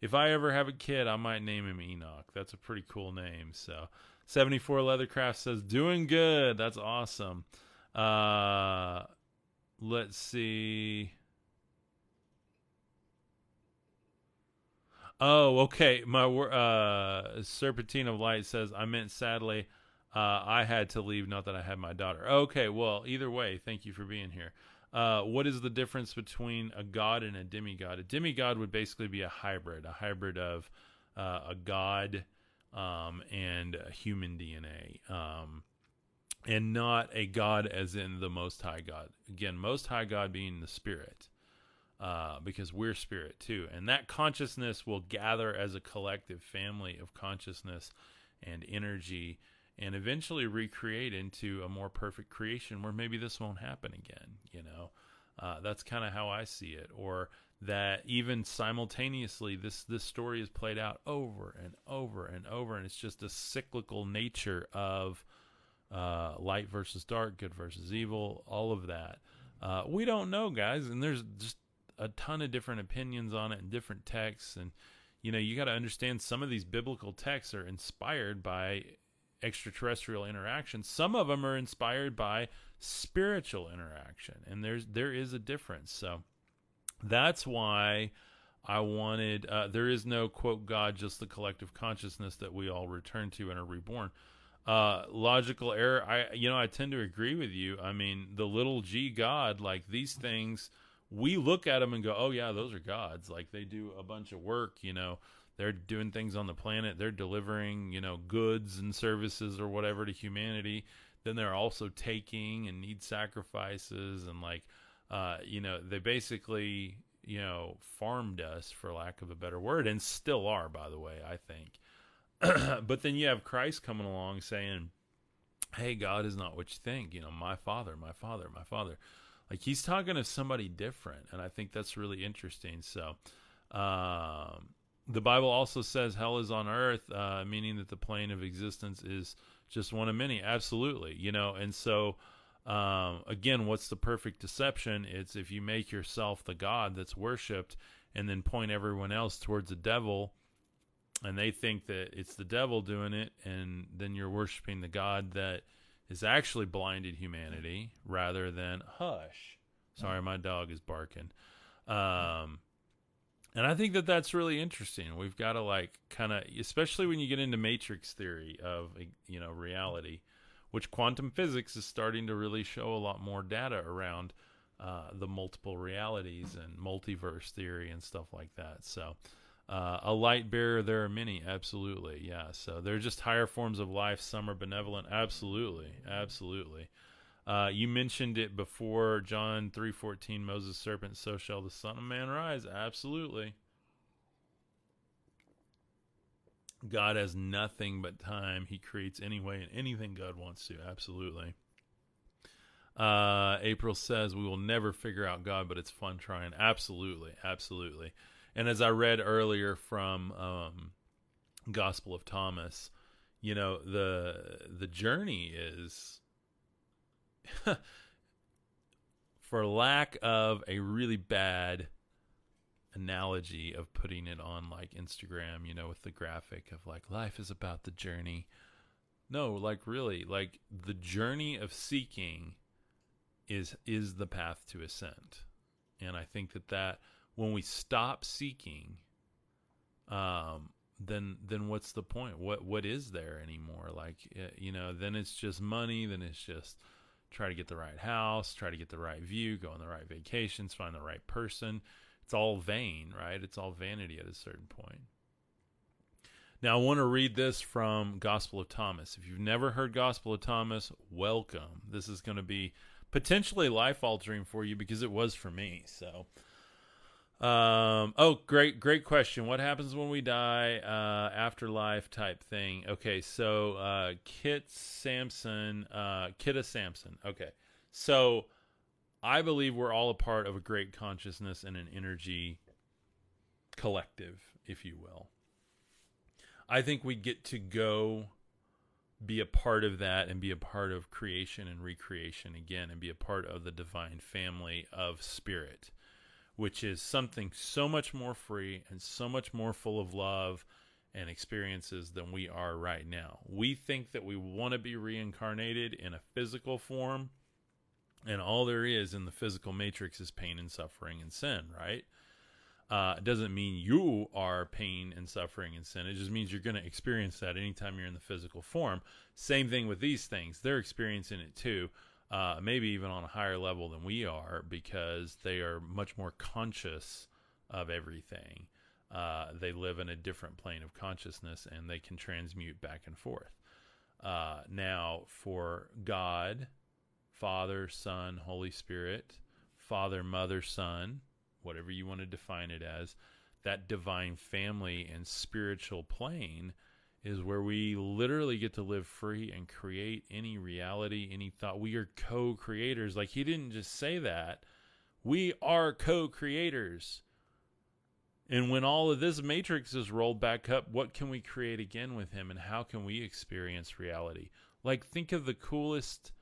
if I ever have a kid, I might name him Enoch. That's a pretty cool name. So. seventy-four Leathercraft says, doing good. That's awesome. Uh, let's see. Oh, okay. My uh, Serpentine of Light says, I meant sadly, uh, I had to leave, not that I had my daughter. Okay, well, either way, thank you for being here. Uh, what is the difference between a god and a demigod? A demigod would basically be a hybrid, a hybrid of uh, a god Um, and uh, human D N A, um, and not a God as in the Most High God. Again, Most High God being the spirit, uh, because we're spirit too. And that consciousness will gather as a collective family of consciousness and energy and eventually recreate into a more perfect creation where maybe this won't happen again, you know? Uh, that's kind of how I see it. Or that even simultaneously, this, this story is played out over and over and over, and it's just a cyclical nature of uh, light versus dark, good versus evil, all of that. Uh, we don't know, guys, and there's just a ton of different opinions on it and different texts. And, you know, you got to understand some of these biblical texts are inspired by extraterrestrial interaction. Some of them are inspired by spiritual interaction, and there's there is a difference. So that's why I wanted, uh, there is no, quote, God, just the collective consciousness that we all return to and are reborn. Uh, logical error, I you know, I tend to agree with you. I mean, the little G God, like these things, we look at them and go, oh yeah, those are gods. Like they do a bunch of work, you know, they're doing things on the planet. They're delivering, you know, goods and services or whatever to humanity. Then they're also taking and need sacrifices. And like, uh, you know, they basically, you know, farmed us, for lack of a better word, and still are, by the way, I think. But then you have Christ coming along saying, hey, God is not what you think. You know, my father, my father, my father. Like, he's talking to somebody different, and I think that's really interesting. So um, the Bible also says hell is on earth, uh, meaning that the plane of existence is just one of many. Absolutely, you know. And so, um, again, what's the perfect deception? It's if you make yourself the God that's worshipped and then point everyone else towards the devil, and they think that it's the devil doing it, and then you're worshiping the God that is actually blinded humanity rather than hush. Sorry, my dog is barking. Um, and I think that that's really interesting. We've got to like kind of, especially when you get into matrix theory of, you know, reality, which quantum physics is starting to really show a lot more data around, uh, the multiple realities and multiverse theory and stuff like that. So, Uh, a light bearer, there are many. Absolutely. Yeah. So they're just higher forms of life. Some are benevolent. Absolutely. Absolutely. Uh, you mentioned it before, John three fourteen, Moses' serpent, so shall the Son of Man rise. Absolutely. God has nothing but time. He creates anyway, and anything God wants to. Absolutely. Uh, April says, we will never figure out God, but it's fun trying. Absolutely. Absolutely. And as I read earlier from um, Gospel of Thomas, you know, the the journey is, for lack of a really bad analogy of putting it on like Instagram, you know, with the graphic of like, life is about the journey. No, like really, like the journey of seeking is is the path to ascent. And I think that that... when we stop seeking, um, then, then what's the point? What, what is there anymore? Like, you know, then it's just money. Then it's just try to get the right house, try to get the right view, go on the right vacations, find the right person. It's all vain, right? It's all vanity at a certain point. Now I want to read this from Gospel of Thomas. If you've never heard Gospel of Thomas, welcome. This is going to be potentially life altering for you, because it was for me. So, Um, oh, great, great question. What happens when we die, uh, afterlife type thing? Okay. So, uh, Kit Sampson, uh, Kitta Sampson. Okay. So I believe we're all a part of a great consciousness and an energy collective, if you will. I think we get to go be a part of that and be a part of creation and recreation again, and be a part of the divine family of spirit, which is something so much more free and so much more full of love and experiences than we are right now. We think that we want to be reincarnated in a physical form, and all there is in the physical matrix is pain and suffering and sin, right? Uh, it doesn't mean you are pain and suffering and sin. It just means you're going to experience that anytime you're in the physical form. Same thing with these things. They're experiencing it too. Uh, maybe even on a higher level than we are, because they are much more conscious of everything. Uh, they live in a different plane of consciousness, and they can transmute back and forth. Uh, now, for God, Father, Son, Holy Spirit, Father, Mother, Son, whatever you want to define it as, that divine family and spiritual plane is where we literally get to live free and create any reality, any thought. We are co-creators. Like, he didn't just say that. We are co-creators. And when all of this matrix is rolled back up, what can we create again with him, and how can we experience reality? Like, think of the coolest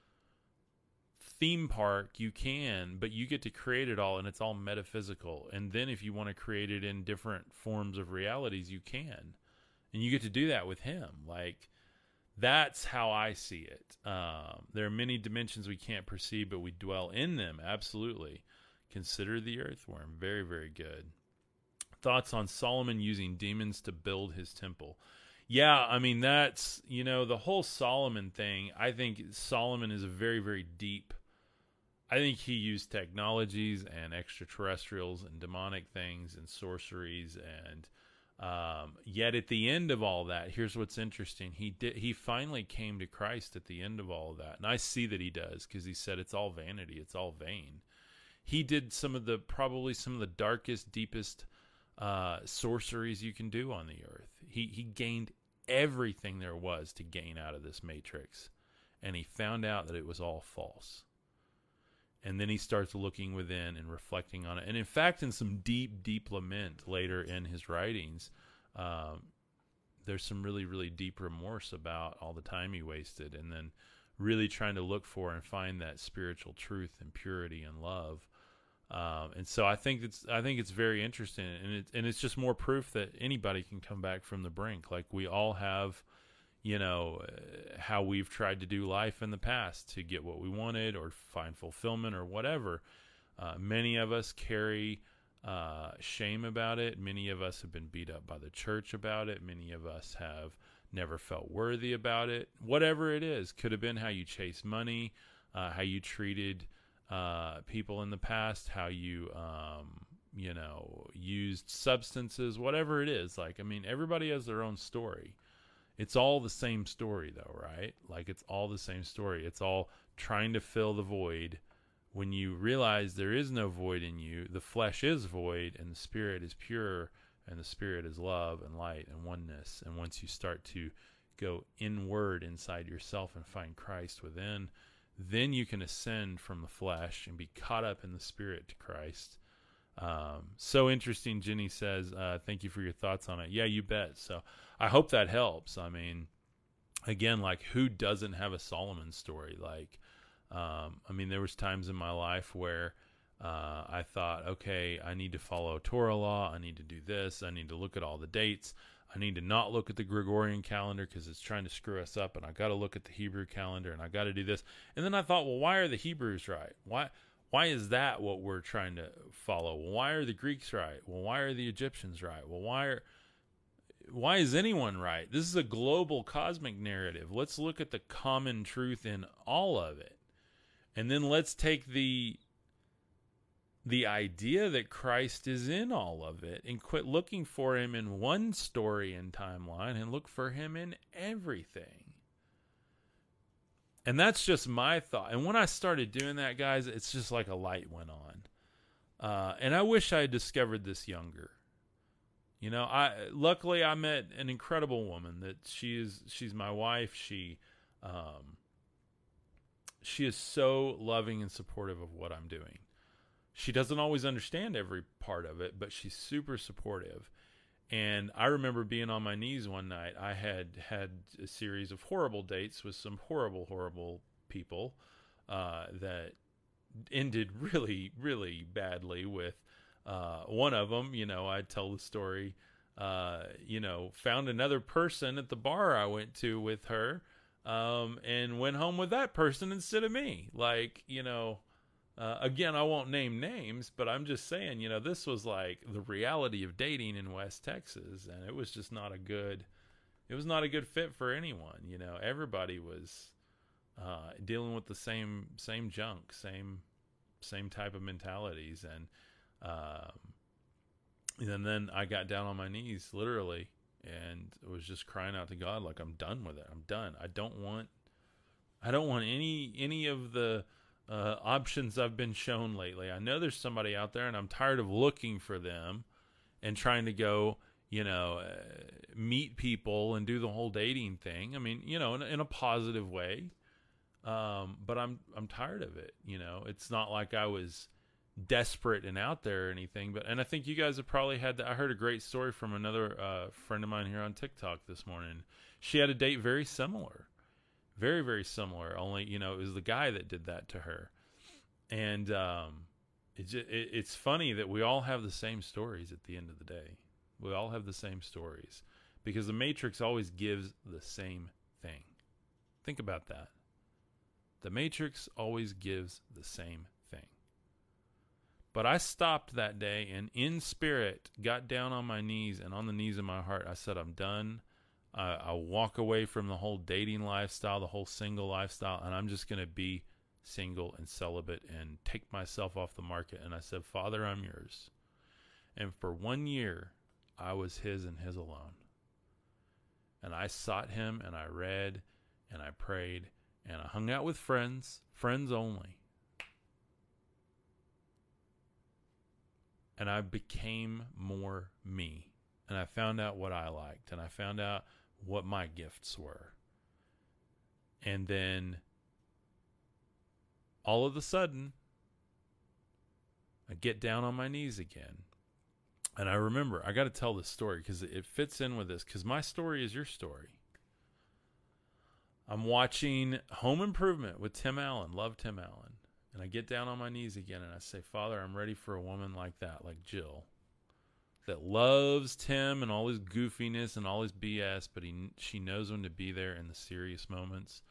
theme park you can, but you get to create it all, and it's all metaphysical. And then if you want to create it in different forms of realities, you can. And you get to do that with him. Like, that's how I see it. Um, there are many dimensions we can't perceive, but we dwell in them. Absolutely. Consider the earthworm. Very, very good. Thoughts on Solomon using demons to build his temple. Yeah, I mean, that's, you know, the whole Solomon thing. I think Solomon is a very, very deep. I think he used technologies and extraterrestrials and demonic things and sorceries. And um, yet at the end of all that, here's what's interesting. He did. He finally came to Christ at the end of all of that. And I see that he does, because he said it's all vanity. It's all vain. He did some of the, probably some of the darkest, deepest Uh, sorceries you can do on the earth. He he gained everything there was to gain out of this matrix, and he found out that it was all false. And then he starts looking within and reflecting on it. And in fact, in some deep, deep lament later in his writings, um, there's some really, really deep remorse about all the time he wasted, and then really trying to look for and find that spiritual truth and purity and love. Um, and so I think it's I think it's very interesting, and it and it's just more proof that anybody can come back from the brink. Like, we all have, you know, uh, how we've tried to do life in the past to get what we wanted or find fulfillment or whatever. Uh, many of us carry uh, shame about it. Many of us have been beat up by the church about it. Many of us have never felt worthy about it. Whatever it is, could have been how you chase money, uh, how you treated Uh, people in the past, how you, um, you know, used substances, whatever it is. Like, I mean, everybody has their own story. It's all the same story though, right? Like, it's all the same story. It's all trying to fill the void. When you realize there is no void in you, the flesh is void and the spirit is pure, and the spirit is love and light and oneness. And once you start to go inward inside yourself and find Christ within, then you can ascend from the flesh and be caught up in the spirit to Christ. Um, so interesting. Jenny says, uh, thank you for your thoughts on it. Yeah, you bet. So I hope that helps. I mean, again, like, who doesn't have a Solomon story? Like, um, I mean, there was times in my life where, uh, I thought, okay, I need to follow Torah law. I need to do this. I need to look at all the dates. I need to not look at the Gregorian calendar because it's trying to screw us up, and I got to look at the Hebrew calendar, and I got to do this. And then I thought, well, why are the Hebrews right? Why, why is that what we're trying to follow? Well, why are the Greeks right? Well, why are the Egyptians right? Well, why are, why is anyone right? This is a global cosmic narrative. Let's look at the common truth in all of it. And then let's take the, the idea that Christ is in all of it and quit looking for him in one story and timeline, and look for him in everything. And that's just my thought. And when I started doing that, guys, it's just like a light went on. Uh, and I wish I had discovered this younger. You know, I, luckily I met an incredible woman that she is, she's my wife. She, um, she is so loving and supportive of what I'm doing. She doesn't always understand every part of it, but she's super supportive. And I remember being on my knees one night. I had had a series of horrible dates with some horrible, horrible people uh, that ended really, really badly with uh, one of them. You know, I tell the story, uh, you know, found another person at the bar I went to with her um, and went home with that person instead of me. Like, you know, Uh, again, I won't name names, but I'm just saying, you know, this was like the reality of dating in West Texas, and it was just not a good, it was not a good fit for anyone. You know, everybody was uh, dealing with the same, same junk, same, same type of mentalities. And, um, and then I got down on my knees literally and was just crying out to God. Like, I'm done with it. I'm done. I don't want, I don't want any, any of the, Uh, options I've been shown lately. I know there's somebody out there, and I'm tired of looking for them and trying to go, you know, uh, meet people and do the whole dating thing. I mean, you know, in, in a positive way. Um, but I'm, I'm tired of it. You know, it's not like I was desperate and out there or anything, but, and I think you guys have probably had that. I heard a great story from another, uh, friend of mine here on TikTok this morning. She had a date very similar, very, very similar. Only, you know, it was the guy that did that to her. And, um, it's, it, it's funny that we all have the same stories at the end of the day. We all have the same stories because the Matrix always gives the same thing. Think about that. The Matrix always gives the same thing. But I stopped that day and in spirit got down on my knees and on the knees of my heart. I said, I'm done. Uh, I walk away from the whole dating lifestyle, the whole single lifestyle, and I'm just going to be single and celibate and take myself off the market. And I said, Father, I'm yours. And for one year, I was his and his alone. And I sought him and I read and I prayed and I hung out with friends, friends only. And I became more me. And I found out what I liked. And I found out what my gifts were. And then all of a sudden, I get down on my knees again. And I remember, I got to tell this story because it fits in with this. Because my story is your story. I'm watching Home Improvement with Tim Allen. Love Tim Allen. And I get down on my knees again and I say, Father, I'm ready for a woman like that, like Jill, that loves Tim and all his goofiness and all his B S, but he, she knows when to be there in the serious moments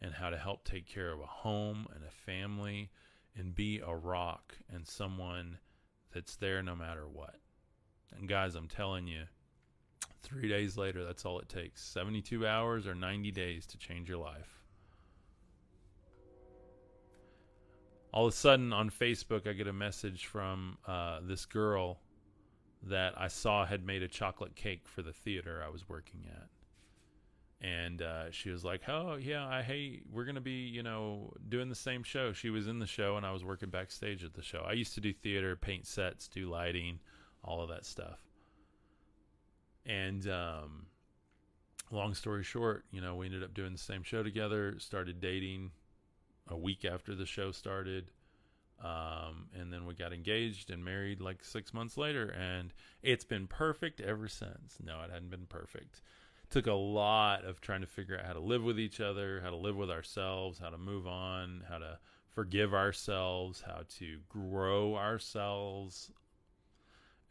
and how to help take care of a home and a family and be a rock and someone that's there no matter what. And guys, I'm telling you, three days later, that's all it takes. seventy-two hours or ninety days to change your life. All of a sudden on Facebook, I get a message from uh, this girl that I saw had made a chocolate cake for the theater I was working at. And uh, she was like, oh, yeah, I hey, we're going to be, you know, doing the same show. She was in the show and I was working backstage at the show. I used to do theater, paint sets, do lighting, all of that stuff. And, um, long story short, you know, we ended up doing the same show together, started dating a week after the show started. Um, and then we got engaged and married like six months later, and it's been perfect ever since. No, it hadn't been perfect. It took a lot of trying to figure out how to live with each other, how to live with ourselves, how to move on, how to forgive ourselves, how to grow ourselves.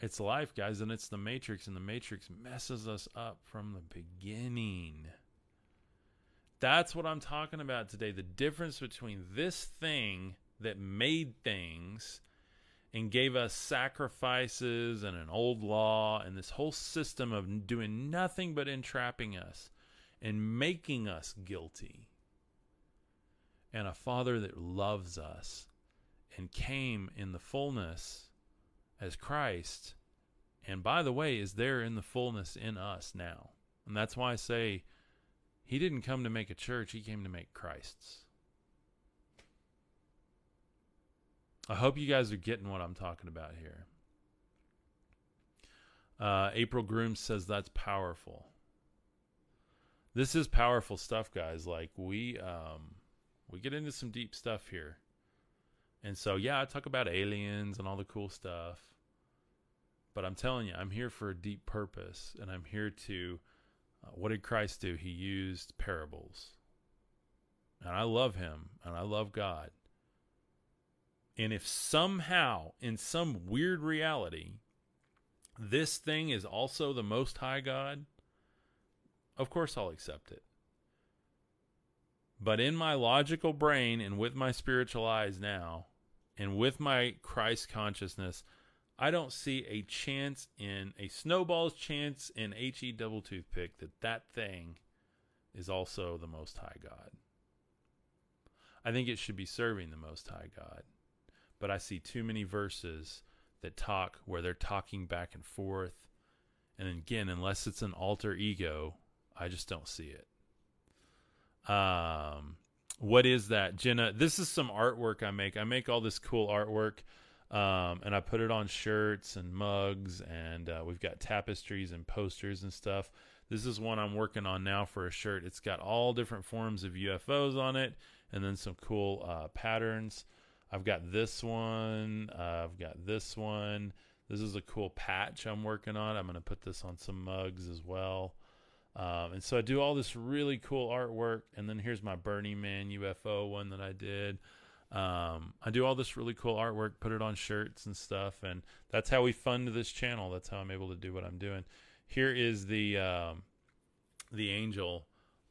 It's life, guys, and it's the Matrix, and the Matrix messes us up from the beginning. That's what I'm talking about today. The difference between this thing that made things and gave us sacrifices and an old law and this whole system of doing nothing but entrapping us and making us guilty, and a Father that loves us and came in the fullness as Christ, and by the way, is there in the fullness in us now. And that's why I say he didn't come to make a church, he came to make Christs. I hope you guys are getting what I'm talking about here. Uh, April Groom says that's powerful. This is powerful stuff, guys. Like we, um, we get into some deep stuff here. And so, yeah, I talk about aliens and all the cool stuff. But I'm telling you, I'm here for a deep purpose. And I'm here to, uh, what did Christ do? He used parables. And I love him. And I love God. And if somehow, in some weird reality, this thing is also the Most High God, of course I'll accept it. But in my logical brain and with my spiritual eyes now, and with my Christ consciousness, I don't see a chance in a snowball's chance in H E double toothpick that that thing is also the Most High God. I think it should be serving the Most High God. But I see too many verses that talk where they're talking back and forth. And again, unless it's an alter ego, I just don't see it. Um, what is that, Jenna? This is some artwork I make. I make all this cool artwork. Um, and I put it on shirts and mugs, and uh, we've got tapestries and posters and stuff. This is one I'm working on now for a shirt. It's got all different forms of U F Os on it, and then some cool uh, patterns. I've got this one. Uh, I've got this one. This is a cool patch I'm working on. I'm going to put this on some mugs as well. Um, and so I do all this really cool artwork. And then here's my Burning Man U F O one that I did. Um, I do all this really cool artwork, put it on shirts and stuff. And that's how we fund this channel. That's how I'm able to do what I'm doing. Here is the, um, the angel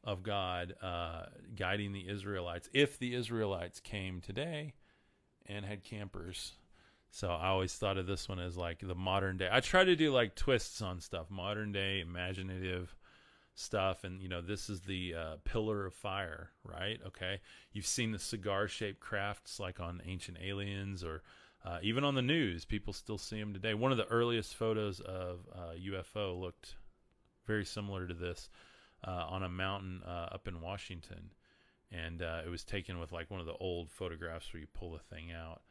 of God, uh, guiding the Israelites. If the Israelites came today and had campers. So I always thought of this one as like the modern day. I try to do like twists on stuff, modern day imaginative stuff. And, you know, this is the uh, pillar of fire, right? Okay. You've seen the cigar shaped crafts like on Ancient Aliens, or uh, even on the news. People still see them today. One of the earliest photos of uh, U F O looked very similar to this uh, on a mountain uh, up in Washington. And uh, it was taken with like one of the old photographs where you pull the thing out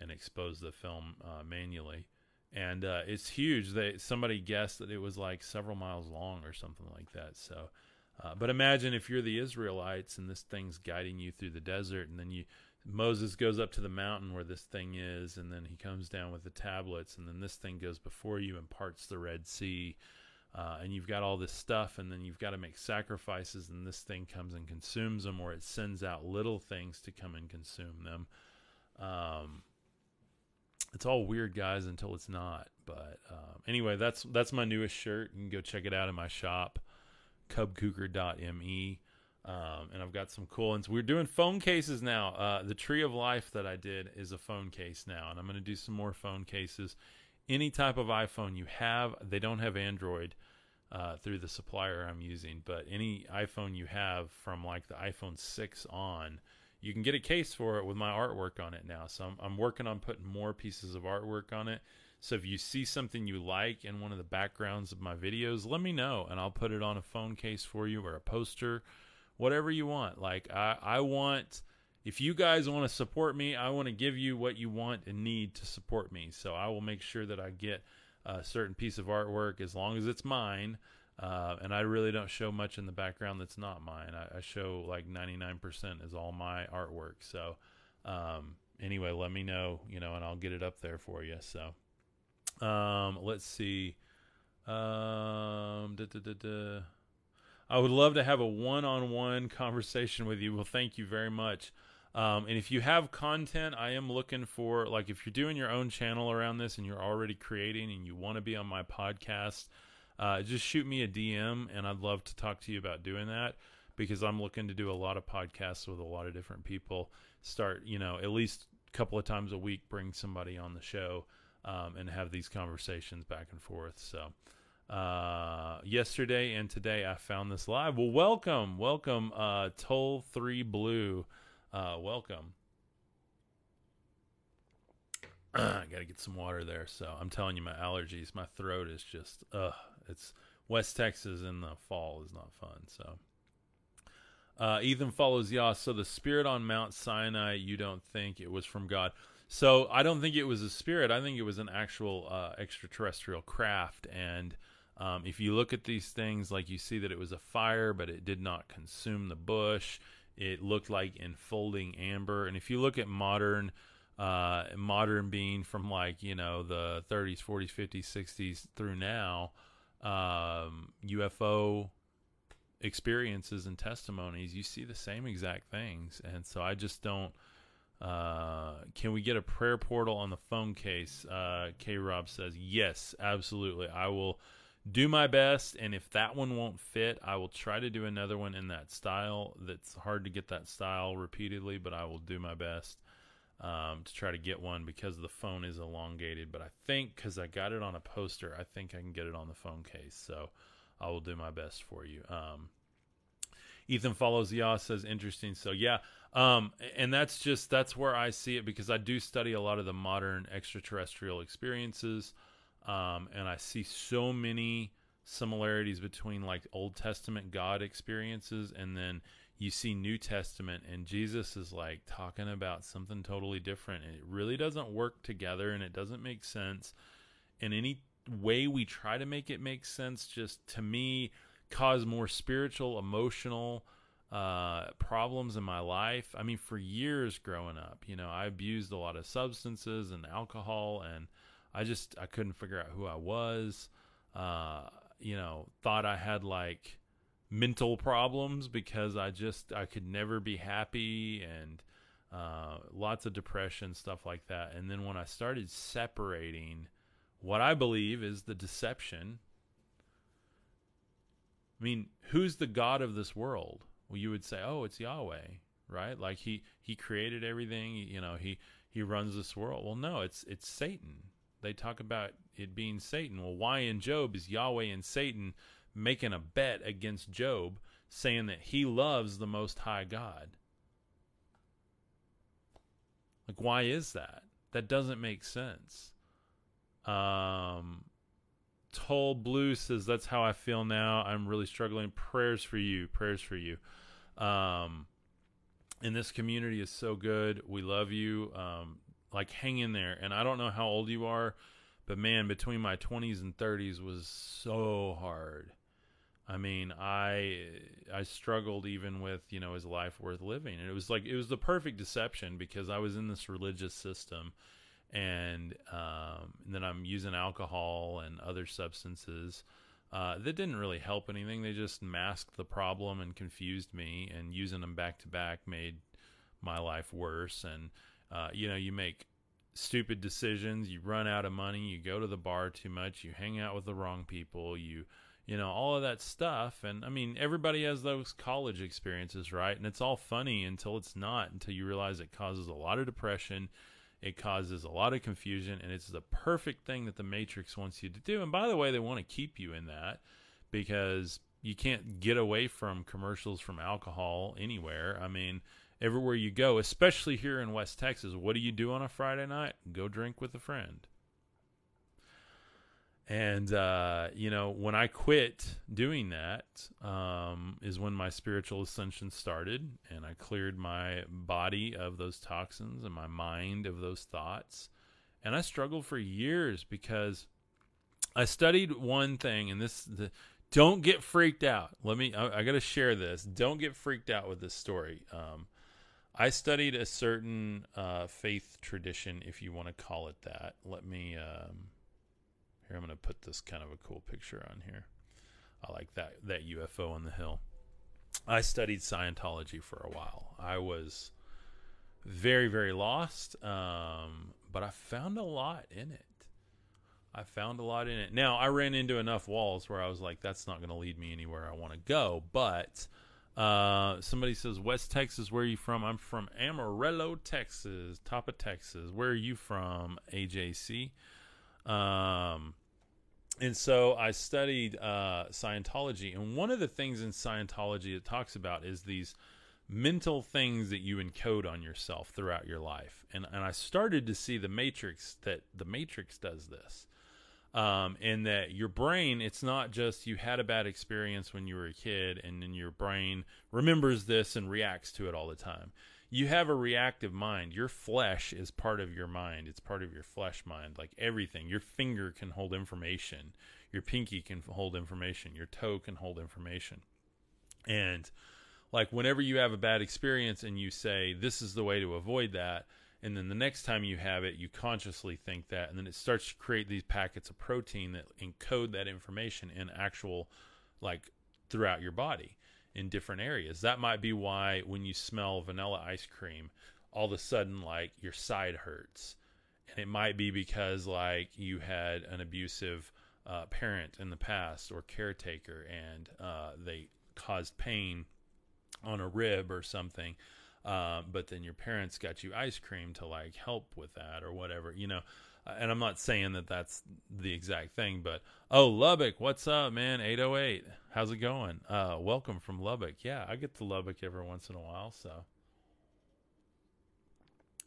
and expose the film uh, manually. And uh, it's huge. They, somebody guessed that it was like several miles long or something like that. So, uh, but imagine if you're the Israelites and this thing's guiding you through the desert, and then you, Moses goes up to the mountain where this thing is, and then he comes down with the tablets, and then this thing goes before you and parts the Red Sea, uh, and you've got all this stuff, and then you've got to make sacrifices, and this thing comes and consumes them, or it sends out little things to come and consume them. Um, It's all weird, guys, until it's not. But um, anyway, that's that's my newest shirt. You can go check it out in my shop, cub cougar dot m e. Um, and I've got some cool ones. We're doing phone cases now. Uh, the Tree of Life that I did is a phone case now, and I'm going to do some more phone cases. Any type of iPhone you have, they don't have Android uh, through the supplier I'm using, but any iPhone you have from like the iPhone six on, you can get a case for it with my artwork on it now. So I'm, I'm working on putting more pieces of artwork on it. So if you see something you like in one of the backgrounds of my videos, let me know, and I'll put it on a phone case for you, or a poster, whatever you want. Like I, I want, if you guys want to support me, I want to give you what you want and need to support me. So I will make sure that I get a certain piece of artwork as long as it's mine. Uh, and I really don't show much in the background that's not mine. I, I show like ninety-nine percent is all my artwork. So um, anyway, let me know, you know, and I'll get it up there for you. So um, let's see. Um, da, da, da, da. I would love to have a one-on-one conversation with you. Well, thank you very much. Um, and if you have content, I am looking for, like, if you're doing your own channel around this and you're already creating and you want to be on my podcast, Uh, just shoot me a D M, and I'd love to talk to you about doing that, because I'm looking to do a lot of podcasts with a lot of different people. Start, you know, at least a couple of times a week, bring somebody on the show um, and have these conversations back and forth. So uh, yesterday and today I found this live. Well, welcome. Welcome. Uh, Toll three Blue. Uh, welcome. I got to get some water there. So I'm telling you, my allergies, my throat is just, uh, it's West Texas in the fall is not fun. So, uh, Ethan follows Yah. So the spirit on Mount Sinai, you don't think it was from God. So I don't think it was a spirit. I think it was an actual, uh, extraterrestrial craft. And, um, if you look at these things, like you see that it was a fire, but it did not consume the bush. It looked like enfolding amber. And if you look at modern, Uh, modern being from like, you know, the thirties, forties, fifties, sixties through now, um, U F O experiences and testimonies, you see the same exact things. And so I just don't, uh, can we get a prayer portal on the phone case? Uh, K-Rob says, yes, absolutely. I will do my best. And if that one won't fit, I will try to do another one in that style. That's hard to get that style repeatedly, but I will do my best. Um, to try to get one, because the phone is elongated, but I think because I got it on a poster, I think I can get it on the phone case. So I will do my best for you. Um, Ethan follows Yah, says interesting. So yeah. Um, and that's just, that's where I see it, because I do study a lot of the modern extraterrestrial experiences. Um, and I see so many similarities between like Old Testament God experiences and then you see New Testament and Jesus is like talking about something totally different, and it really doesn't work together, and it doesn't make sense. And any way we try to make it make sense just, to me, cause more spiritual, emotional uh, problems in my life. I mean, for years growing up, you know, I abused a lot of substances and alcohol, and I just, I couldn't figure out who I was. Uh, you know, thought I had like mental problems because I just, I could never be happy, and uh, lots of depression, stuff like that. And then when I started separating what I believe is the deception, I mean, who's the God of this world? Well, you would say, oh, it's Yahweh, right? Like he, he created everything, you know, he, he runs this world. Well, no, it's, it's Satan. They talk about it being Satan. Well, why in Job is Yahweh and Satan making a bet against Job, saying that he loves the Most High God? Like, why is that? That doesn't make sense. Um, Toll Blue says, that's how I feel now. I'm really struggling. Prayers for you. Prayers for you. Um, and this community is so good. We love you. Um, like, hang in there. And I don't know how old you are, but man, between my twenties and thirties was so hard. I mean, I, I struggled even with, you know, is life worth living? And it was like, it was the perfect deception, because I was in this religious system, and, um, and then I'm using alcohol and other substances, uh, that didn't really help anything. They just masked the problem and confused me, and using them back to back made my life worse. And, Uh, you know, you make stupid decisions, you run out of money, you go to the bar too much, you hang out with the wrong people, you, you know, all of that stuff. And I mean, everybody has those college experiences, right? And it's all funny until it's not, until you realize it causes a lot of depression. It causes a lot of confusion, and it's the perfect thing that the Matrix wants you to do. And by the way, they want to keep you in that, because you can't get away from commercials from alcohol anywhere. I mean, everywhere you go, especially here in West Texas, what do you do on a Friday night? Go drink with a friend. And, uh, you know, when I quit doing that, um, is when my spiritual ascension started, and I cleared my body of those toxins and my mind of those thoughts. And I struggled for years, because I studied one thing, and this, the, don't get freaked out. Let me, I, I got to share this. Don't get freaked out with this story. Um, I studied a certain uh, faith tradition, if you want to call it that. Let me, um, here, I'm going to put this kind of a cool picture on here. I like that, that U F O on the hill. I studied Scientology for a while. I was very, very lost, um, but I found a lot in it. I found a lot in it. Now, I ran into enough walls where I was like, that's not going to lead me anywhere I want to go, but... Uh, somebody says, West Texas, where are you from? I'm from Amarillo, Texas, top of Texas. Where are you from, A J C? Um, and so I studied, uh, Scientology. And one of the things in Scientology it talks about is these mental things that you encode on yourself throughout your life. And, and I started to see the Matrix, that the Matrix does this. Um, and that your brain, it's not just you had a bad experience when you were a kid and then your brain remembers this and reacts to it all the time. You have a reactive mind. Your flesh is part of your mind. It's part of your flesh mind. Like everything, your finger can hold information. Your pinky can hold information. Your toe can hold information. And like whenever you have a bad experience and you say, this is the way to avoid that. And then the next time you have it, you consciously think that, and then it starts to create these packets of protein that encode that information in actual, like throughout your body in different areas. That might be why when you smell vanilla ice cream, all of a sudden, like your side hurts. And it might be because like you had an abusive uh, parent in the past or caretaker, and uh, they caused pain on a rib or something. Uh, but then your parents got you ice cream to like help with that or whatever, you know, and I'm not saying that that's the exact thing, but, oh, Lubbock, what's up, man? eight oh eight. How's it going? Uh, welcome from Lubbock. Yeah. I get to Lubbock every once in a while. So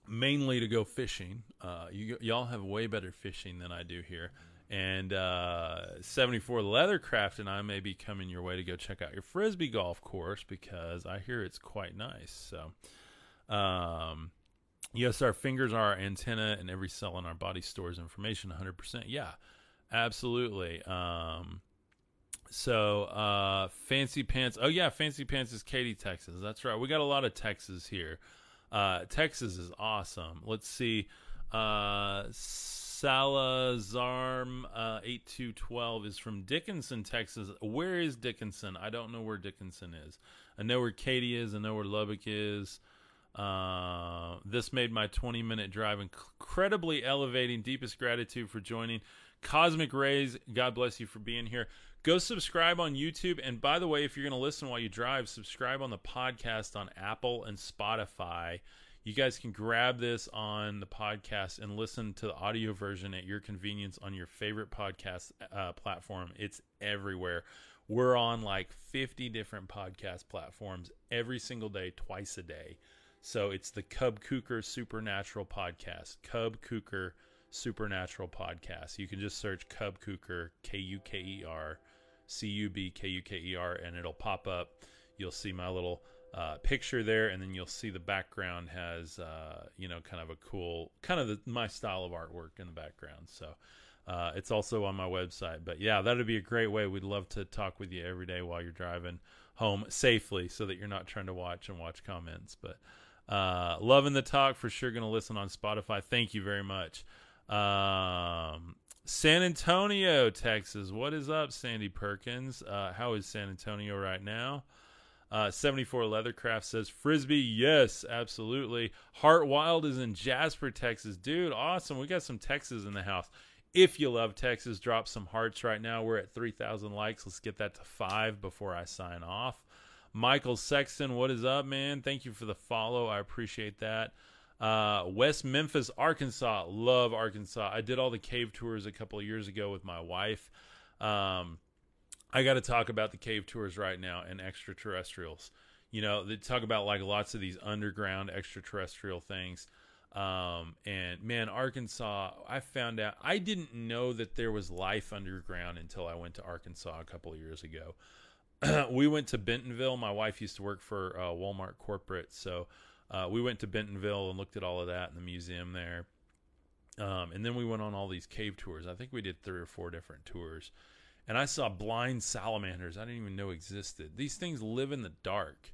mainly to go fishing. Uh, you, y'all have way better fishing than I do here. And uh, seventy-four Leathercraft and I may be coming your way to go check out your Frisbee golf course, because I hear it's quite nice. So, um, yes, our fingers are our antenna, and every cell in our body stores information one hundred percent. Yeah, absolutely. Um, so, uh, Fancy Pants. Oh, yeah, Fancy Pants is Katy, Texas. That's right. We got a lot of Texas here. Uh, Texas is awesome. Let's see. Uh, Salazar uh, eight two twelve is from Dickinson, Texas. Where is Dickinson? I don't know where Dickinson is. I know where Katy is. I know where Lubbock is. Uh, this made my twenty-minute drive incredibly elevating. Deepest gratitude for joining. Cosmic Rays, God bless you for being here. Go subscribe on YouTube. And by the way, if you're going to listen while you drive, subscribe on the podcast on Apple and Spotify. You guys can grab this on the podcast and listen to the audio version at your convenience on your favorite podcast uh, platform. It's everywhere. We're on like fifty different podcast platforms every single day, twice a day. So it's the Cub Cougar Supernatural Podcast. Cub Cougar Supernatural Podcast. You can just search Cub Cougar, K U K E R, C U B K U K E R, and it'll pop up. You'll see my little... Uh, picture there, and then you'll see the background has uh, you know, kind of a cool kind of the, my style of artwork in the background. So uh, it's also on my website. But yeah, that would be a great way. We'd love to talk with you every day while you're driving home safely, so that you're not trying to watch and watch comments. But uh, loving the talk for sure. Going to listen on Spotify. Thank you very much. Um, San Antonio, Texas. What is up, Sandy Perkins? Uh, how is San Antonio right now? Uh, seventy-four Leathercraft says, Frisbee, yes, absolutely. Heart Wild is in Jasper, Texas. Dude, awesome. We got some Texas in the house. If you love Texas, drop some hearts right now. We're at three thousand likes. Let's get that to five before I sign off. Michael Sexton, what is up, man? Thank you for the follow. I appreciate that. Uh, West Memphis, Arkansas. Love Arkansas. I did all the cave tours a couple of years ago with my wife. Um, I got to talk about the cave tours right now and extraterrestrials. You know, they talk about like lots of these underground extraterrestrial things. Um, and man, Arkansas, I found out, I didn't know that there was life underground until I went to Arkansas a couple of years ago. We went to Bentonville. My wife used to work for uh, Walmart corporate. So uh, we went to Bentonville and looked at all of that in the museum there. Um, and then we went on all these cave tours. I think we did three or four different tours. And I saw blind salamanders I didn't even know existed. These things live in the dark. I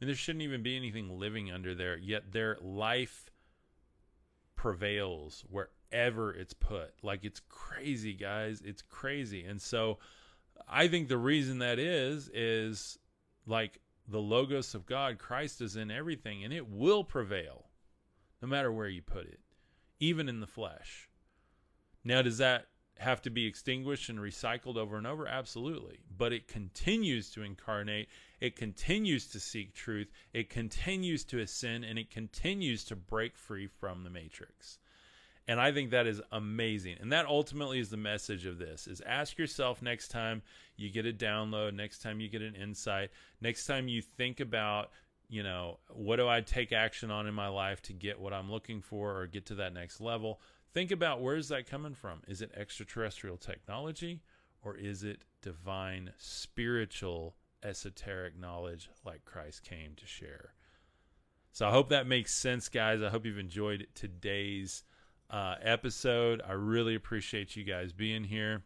mean, there shouldn't even be anything living under there, yet their life prevails wherever it's put. Like, it's crazy, guys. It's crazy. And so I think the reason that is, is like the Logos of God, Christ, is in everything, and it will prevail no matter where you put it, even in the flesh. Now, does that have to be extinguished and recycled over and over? Absolutely. But it continues to incarnate. It continues to seek truth. It continues to ascend, and it continues to break free from the matrix. And I think that is amazing. And that ultimately is the message of this, is ask yourself next time you get a download, next time you get an insight, next time you think about, you know, what do I take action on in my life to get what I'm looking for or get to that next level? Think about, where is that coming from? Is it extraterrestrial technology, or is it divine, spiritual, esoteric knowledge like Christ came to share? So I hope that makes sense, guys. I hope you've enjoyed today's uh, episode. I really appreciate you guys being here.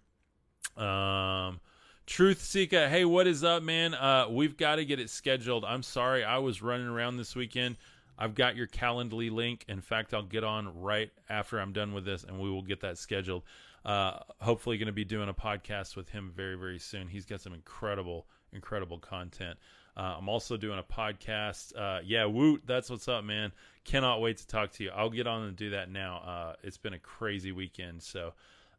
Um, Truth Seeker, hey, what is up, man? Uh, we've got to get it scheduled. I'm sorry, I was running around this weekend. I've got your Calendly link. In fact, I'll get on right after I'm done with this, and we will get that scheduled. Uh, hopefully going to be doing a podcast with him very, very soon. He's got some incredible, incredible content. Uh, I'm also doing a podcast. Uh, yeah, Woot, that's what's up, man. Cannot wait to talk to you. I'll get on and do that now. Uh, it's been a crazy weekend. So,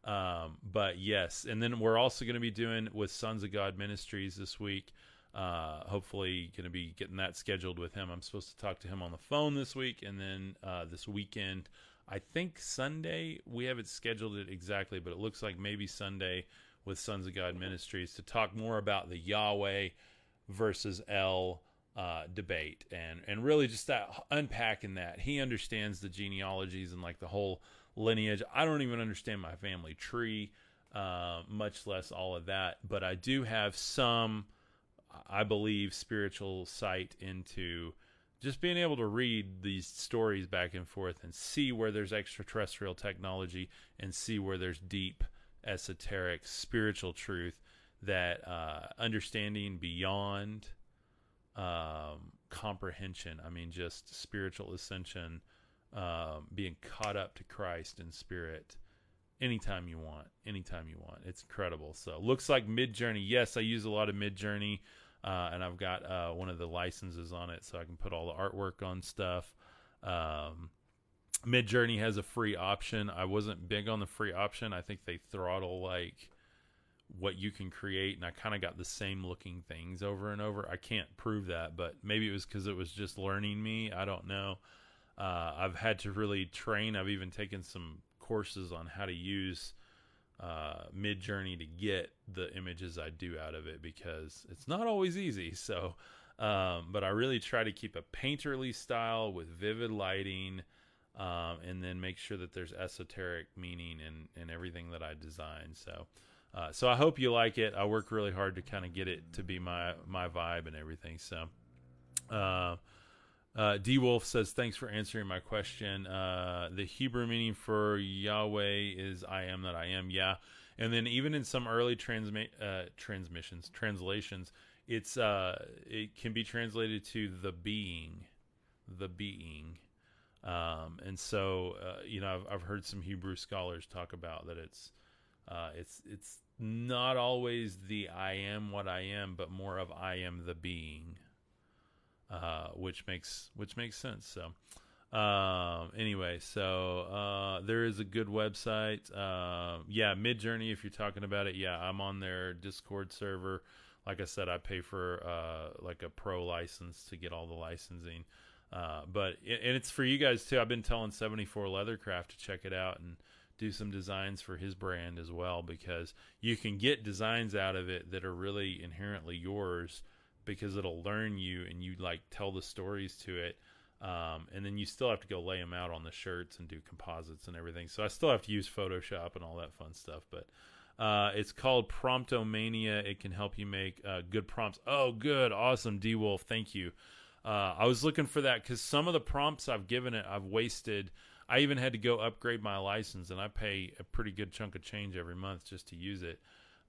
um, but yes. And then we're also going to be doing with Sons of God Ministries this week. Uh, hopefully going to be getting that scheduled with him. I'm supposed to talk to him on the phone this week. And then, uh, this weekend, I think Sunday, we haven't scheduled it exactly, but it looks like maybe Sunday with Sons of God Ministries to talk more about the Yahweh versus El, uh, debate. And, and really just that unpacking that. He understands the genealogies and like the whole lineage. I don't even understand my family tree. uh, much less all of that. But I do have some, I believe, spiritual sight into just being able to read these stories back and forth and see where there's extraterrestrial technology and see where there's deep, esoteric, spiritual truth that uh, understanding beyond um, comprehension. I mean, just spiritual ascension, um, being caught up to Christ in spirit anytime you want, anytime you want. It's incredible. So looks like Midjourney. Yes, I use a lot of Midjourney. Uh, and I've got uh, one of the licenses on it, so I can put all the artwork on stuff. Um, Midjourney has a free option. I wasn't big on the free option. I think they throttle like what you can create, and I kind of got the same looking things over and over. I can't prove that, but maybe it was because it was just learning me. I don't know. Uh, I've had to really train. I've even taken some courses on how to use uh Midjourney to get the images I do out of it, because it's not always easy. So um but I really try to keep a painterly style with vivid lighting, um and then make sure that there's esoteric meaning in in everything that I design. So uh so I hope you like it. I work really hard to kind of get it to be my my vibe and everything. So uh Uh, D Wolf says, thanks for answering my question. Uh, the Hebrew meaning for Yahweh is I am that I am. Yeah. And then even in some early transmi- uh, transmissions, translations, it's, uh, it can be translated to the being, the being. Um, and so, uh, you know, I've, I've heard some Hebrew scholars talk about that. It's, uh, it's, it's not always the I am what I am, but more of I am the being. Uh, which makes, which makes sense. So, um, anyway, so, uh, there is a good website. Um, uh, yeah. Midjourney, if you're talking about it. Yeah. I'm on their Discord server. Like I said, I pay for, uh, like a pro license to get all the licensing. Uh, but, it, and it's for you guys too. I've been telling seventy-four Leathercraft to check it out and do some designs for his brand as well, because you can get designs out of it that are really inherently yours, because it'll learn you and you like tell the stories to it. Um, and then you still have to go lay them out on the shirts and do composites and everything. So I still have to use Photoshop and all that fun stuff, but, uh, it's called Promptomania. It can help you make uh good prompts. Oh, good. Awesome. D Wolf. Thank you. Uh, I was looking for that, cause some of the prompts I've given it, I've wasted. I even had to go upgrade my license, and I pay a pretty good chunk of change every month just to use it.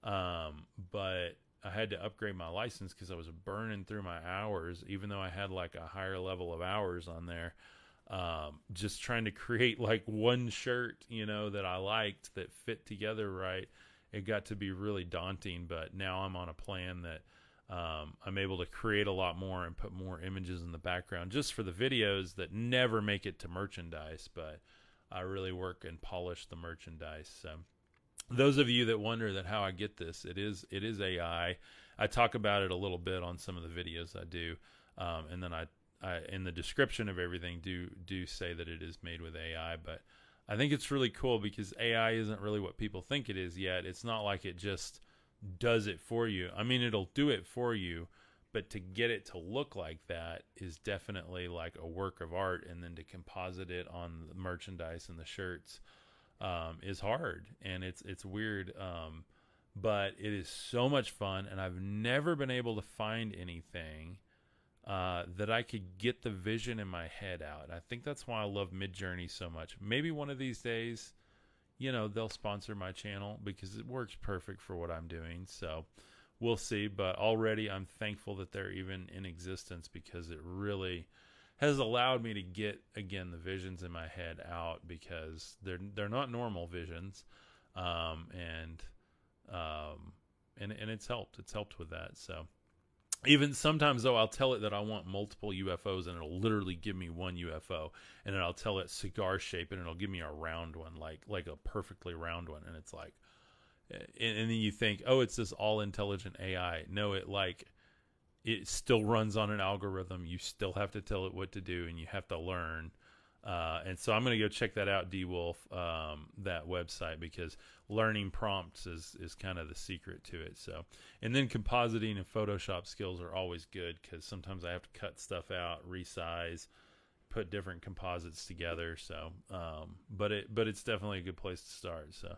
Um, but I had to upgrade my license because I was burning through my hours, even though I had like a higher level of hours on there, um, just trying to create like one shirt, you know, that I liked that fit together right. It got to be really daunting, but now I'm on a plan that um, I'm able to create a lot more and put more images in the background just for the videos that never make it to merchandise, but I really work and polish the merchandise. So those of you that wonder that how I get this, it is it is A I. I talk about it a little bit on some of the videos I do, um, and then I, I in the description of everything do do say that it is made with A I. But I think it's really cool because A I isn't really what people think it is yet. It's not like it just does it for you. I mean, it'll do it for you, but to get it to look like that is definitely like a work of art, and then to composite it on the merchandise and the shirts. Um, is hard, and it's it's weird, um, but it is so much fun, and I've never been able to find anything uh, that I could get the vision in my head out. And I think that's why I love Midjourney so much. Maybe one of these days, you know, they'll sponsor my channel because it works perfect for what I'm doing. So we'll see. But already, I'm thankful that they're even in existence, because it really has allowed me to get, again, the visions in my head out, because they're, they're not normal visions. Um, and, um, and, and it's helped, it's helped with that. So even sometimes though, I'll tell it that I want multiple U F Os, and it'll literally give me one U F O, and then I'll tell it cigar shape, and it'll give me a round one, like, like a perfectly round one. And it's like, and, and then you think, oh, it's this all intelligent A I. No, it like, it still runs on an algorithm. You still have to tell it what to do, and you have to learn. Uh, and so I'm going to go check that out, D Wolf, um, that website, because learning prompts is, is kind of the secret to it. So, and then compositing and Photoshop skills are always good, because sometimes I have to cut stuff out, resize, put different composites together. So, um, but it, but it's definitely a good place to start. So,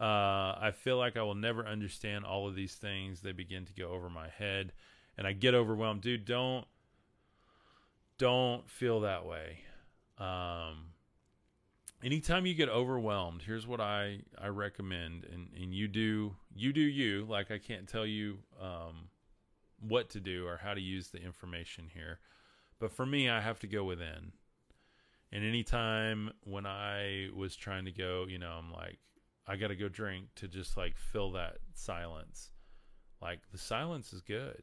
Uh, I feel like I will never understand all of these things. They begin to go over my head and I get overwhelmed. Dude, don't, don't feel that way. Um, anytime you get overwhelmed, here's what I, I recommend. And, and you do, you do you, like I can't tell you, um, what to do or how to use the information here. But for me, I have to go within. And anytime when I was trying to go, you know, I'm like, I got to go drink to just like fill that silence. Like the silence is good.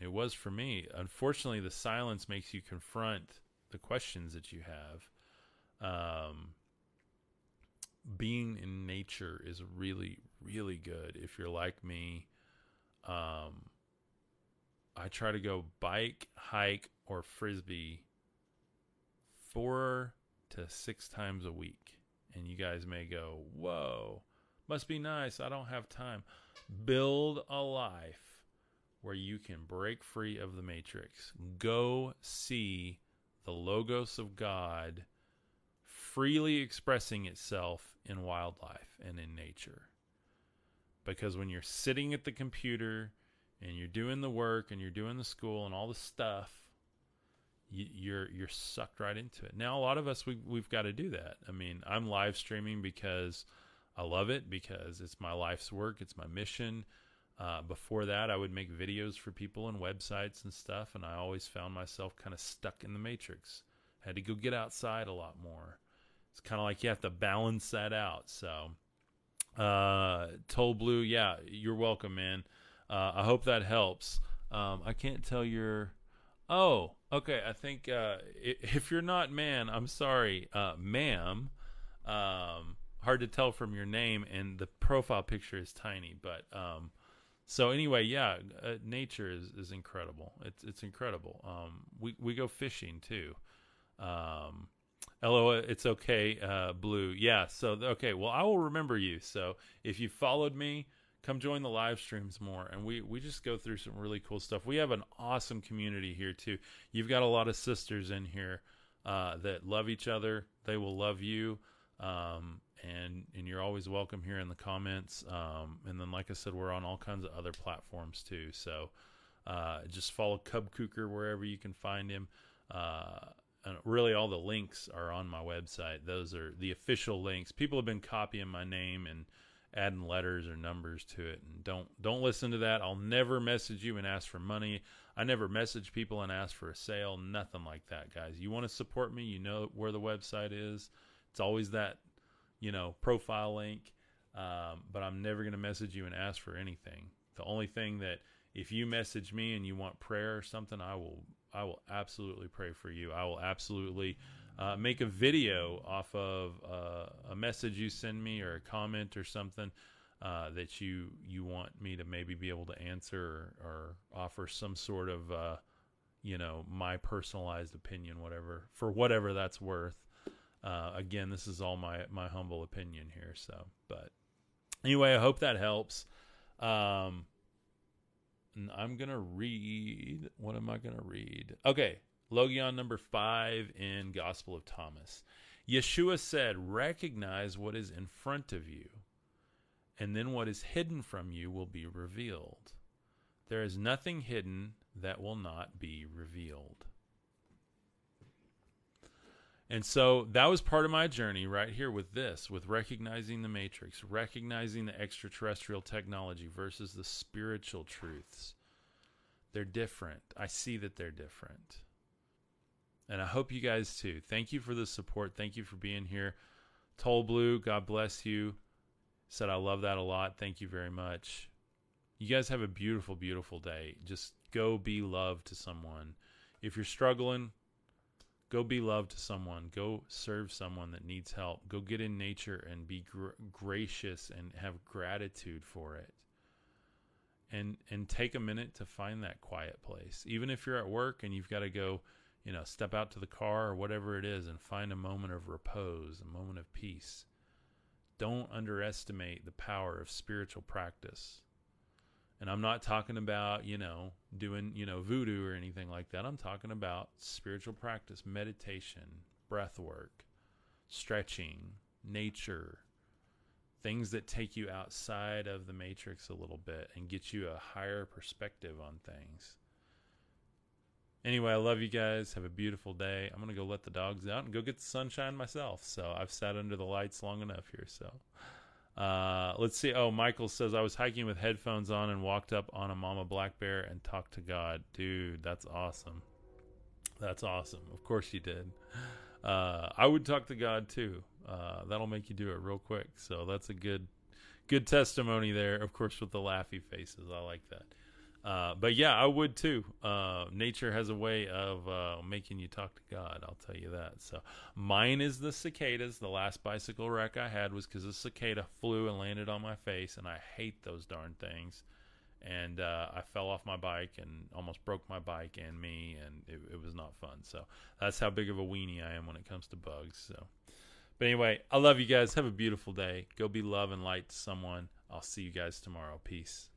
It was for me. Unfortunately, the silence makes you confront the questions that you have. Um, being in nature is really, really good. If you're like me, um, I try to go bike, hike, or frisbee four to six times a week. And you guys may go, whoa, must be nice. I don't have time. Build a life where you can break free of the matrix. Go see the Logos of God freely expressing itself in wildlife and in nature. Because when you're sitting at the computer and you're doing the work and you're doing the school and all the stuff, you're you're sucked right into it. Now, a lot of us, we, we've got to do that. I mean, I'm live streaming because I love it, because it's my life's work. It's my mission. Uh, before that, I would make videos for people and websites and stuff, and I always found myself kind of stuck in the matrix. I had to go get outside a lot more. It's kind of like you have to balance that out. So, uh, Toll Blue, yeah, you're welcome, man. Uh, I hope that helps. Um, I can't tell your... Oh, okay. I think uh, if you're not man, I'm sorry, uh, ma'am. Um, hard to tell from your name, and the profile picture is tiny. But um, so anyway, yeah, uh, nature is, is incredible. It's it's incredible. Um, we we go fishing too. Um, Hello, it's okay, uh, Blue. Yeah. So okay. Well, I will remember you. So if you followed me, come join the live streams more. And we, we just go through some really cool stuff. We have an awesome community here too. You've got a lot of sisters in here uh, that love each other. They will love you. Um, and, and you're always welcome here in the comments. Um, and then, like I said, we're on all kinds of other platforms too. So uh, just follow Cub Cougar wherever you can find him. Uh, and really all the links are on my website. Those are the official links. People have been copying my name and adding letters or numbers to it, and don't don't listen to that. I'll never message you and ask for money. I never message people and ask for a sale, nothing like that, guys. You want to support me, you know where the website is. It's always that, you know, profile link. Um, but I'm never going to message you and ask for anything. The only thing that, if you message me and you want prayer or something, I will I will absolutely pray for you. I will absolutely Uh, make a video off of uh, a message you send me or a comment or something uh, that you you want me to maybe be able to answer, or, or offer some sort of, uh, you know, my personalized opinion, whatever, for whatever that's worth. Uh, again, this is all my, my humble opinion here. So, but anyway, I hope that helps. Um, I'm going to read. What am I going to read? Okay. Logion number five in Gospel of Thomas. Yeshua said, recognize what is in front of you, and then what is hidden from you will be revealed. There is nothing hidden that will not be revealed. And so that was part of my journey right here with this, with recognizing the matrix, recognizing the extraterrestrial technology versus the spiritual truths. They're different. I see that they're different. And I hope you guys too. Thank you for the support. Thank you for being here. Toll Blue, God bless you. Said I love that a lot. Thank you very much. You guys have a beautiful, beautiful day. Just go be love to someone. If you're struggling, go be love to someone. Go serve someone that needs help. Go get in nature and be gr- gracious and have gratitude for it. And and take a minute to find that quiet place. Even if you're at work and you've got to go, you know, step out to the car or whatever it is and find a moment of repose, a moment of peace. Don't underestimate the power of spiritual practice. And I'm not talking about, you know, doing, you know, voodoo or anything like that. I'm talking about spiritual practice, meditation, breath work, stretching, nature, things that take you outside of the matrix a little bit and get you a higher perspective on things. Anyway, I love you guys. Have a beautiful day. I'm going to go let the dogs out and go get the sunshine myself. So I've sat under the lights long enough here. So uh, let's see. Oh, Michael says, I was hiking with headphones on and walked up on a mama black bear and talked to God. Dude, that's awesome. That's awesome. Of course you did. Uh, I would talk to God too. Uh, that'll make you do it real quick. So that's a good, good testimony there. Of course, with the laughy faces. I like that. Uh, but yeah, I would too. Uh, nature has a way of uh, making you talk to God. I'll tell you that. So mine is the cicadas. The last bicycle wreck I had was because a cicada flew and landed on my face, and I hate those darn things. And uh, I fell off my bike and almost broke my bike and me, and it, it was not fun. So that's how big of a weenie I am when it comes to bugs. So, but anyway, I love you guys. Have a beautiful day. Go be love and light to someone. I'll see you guys tomorrow. Peace.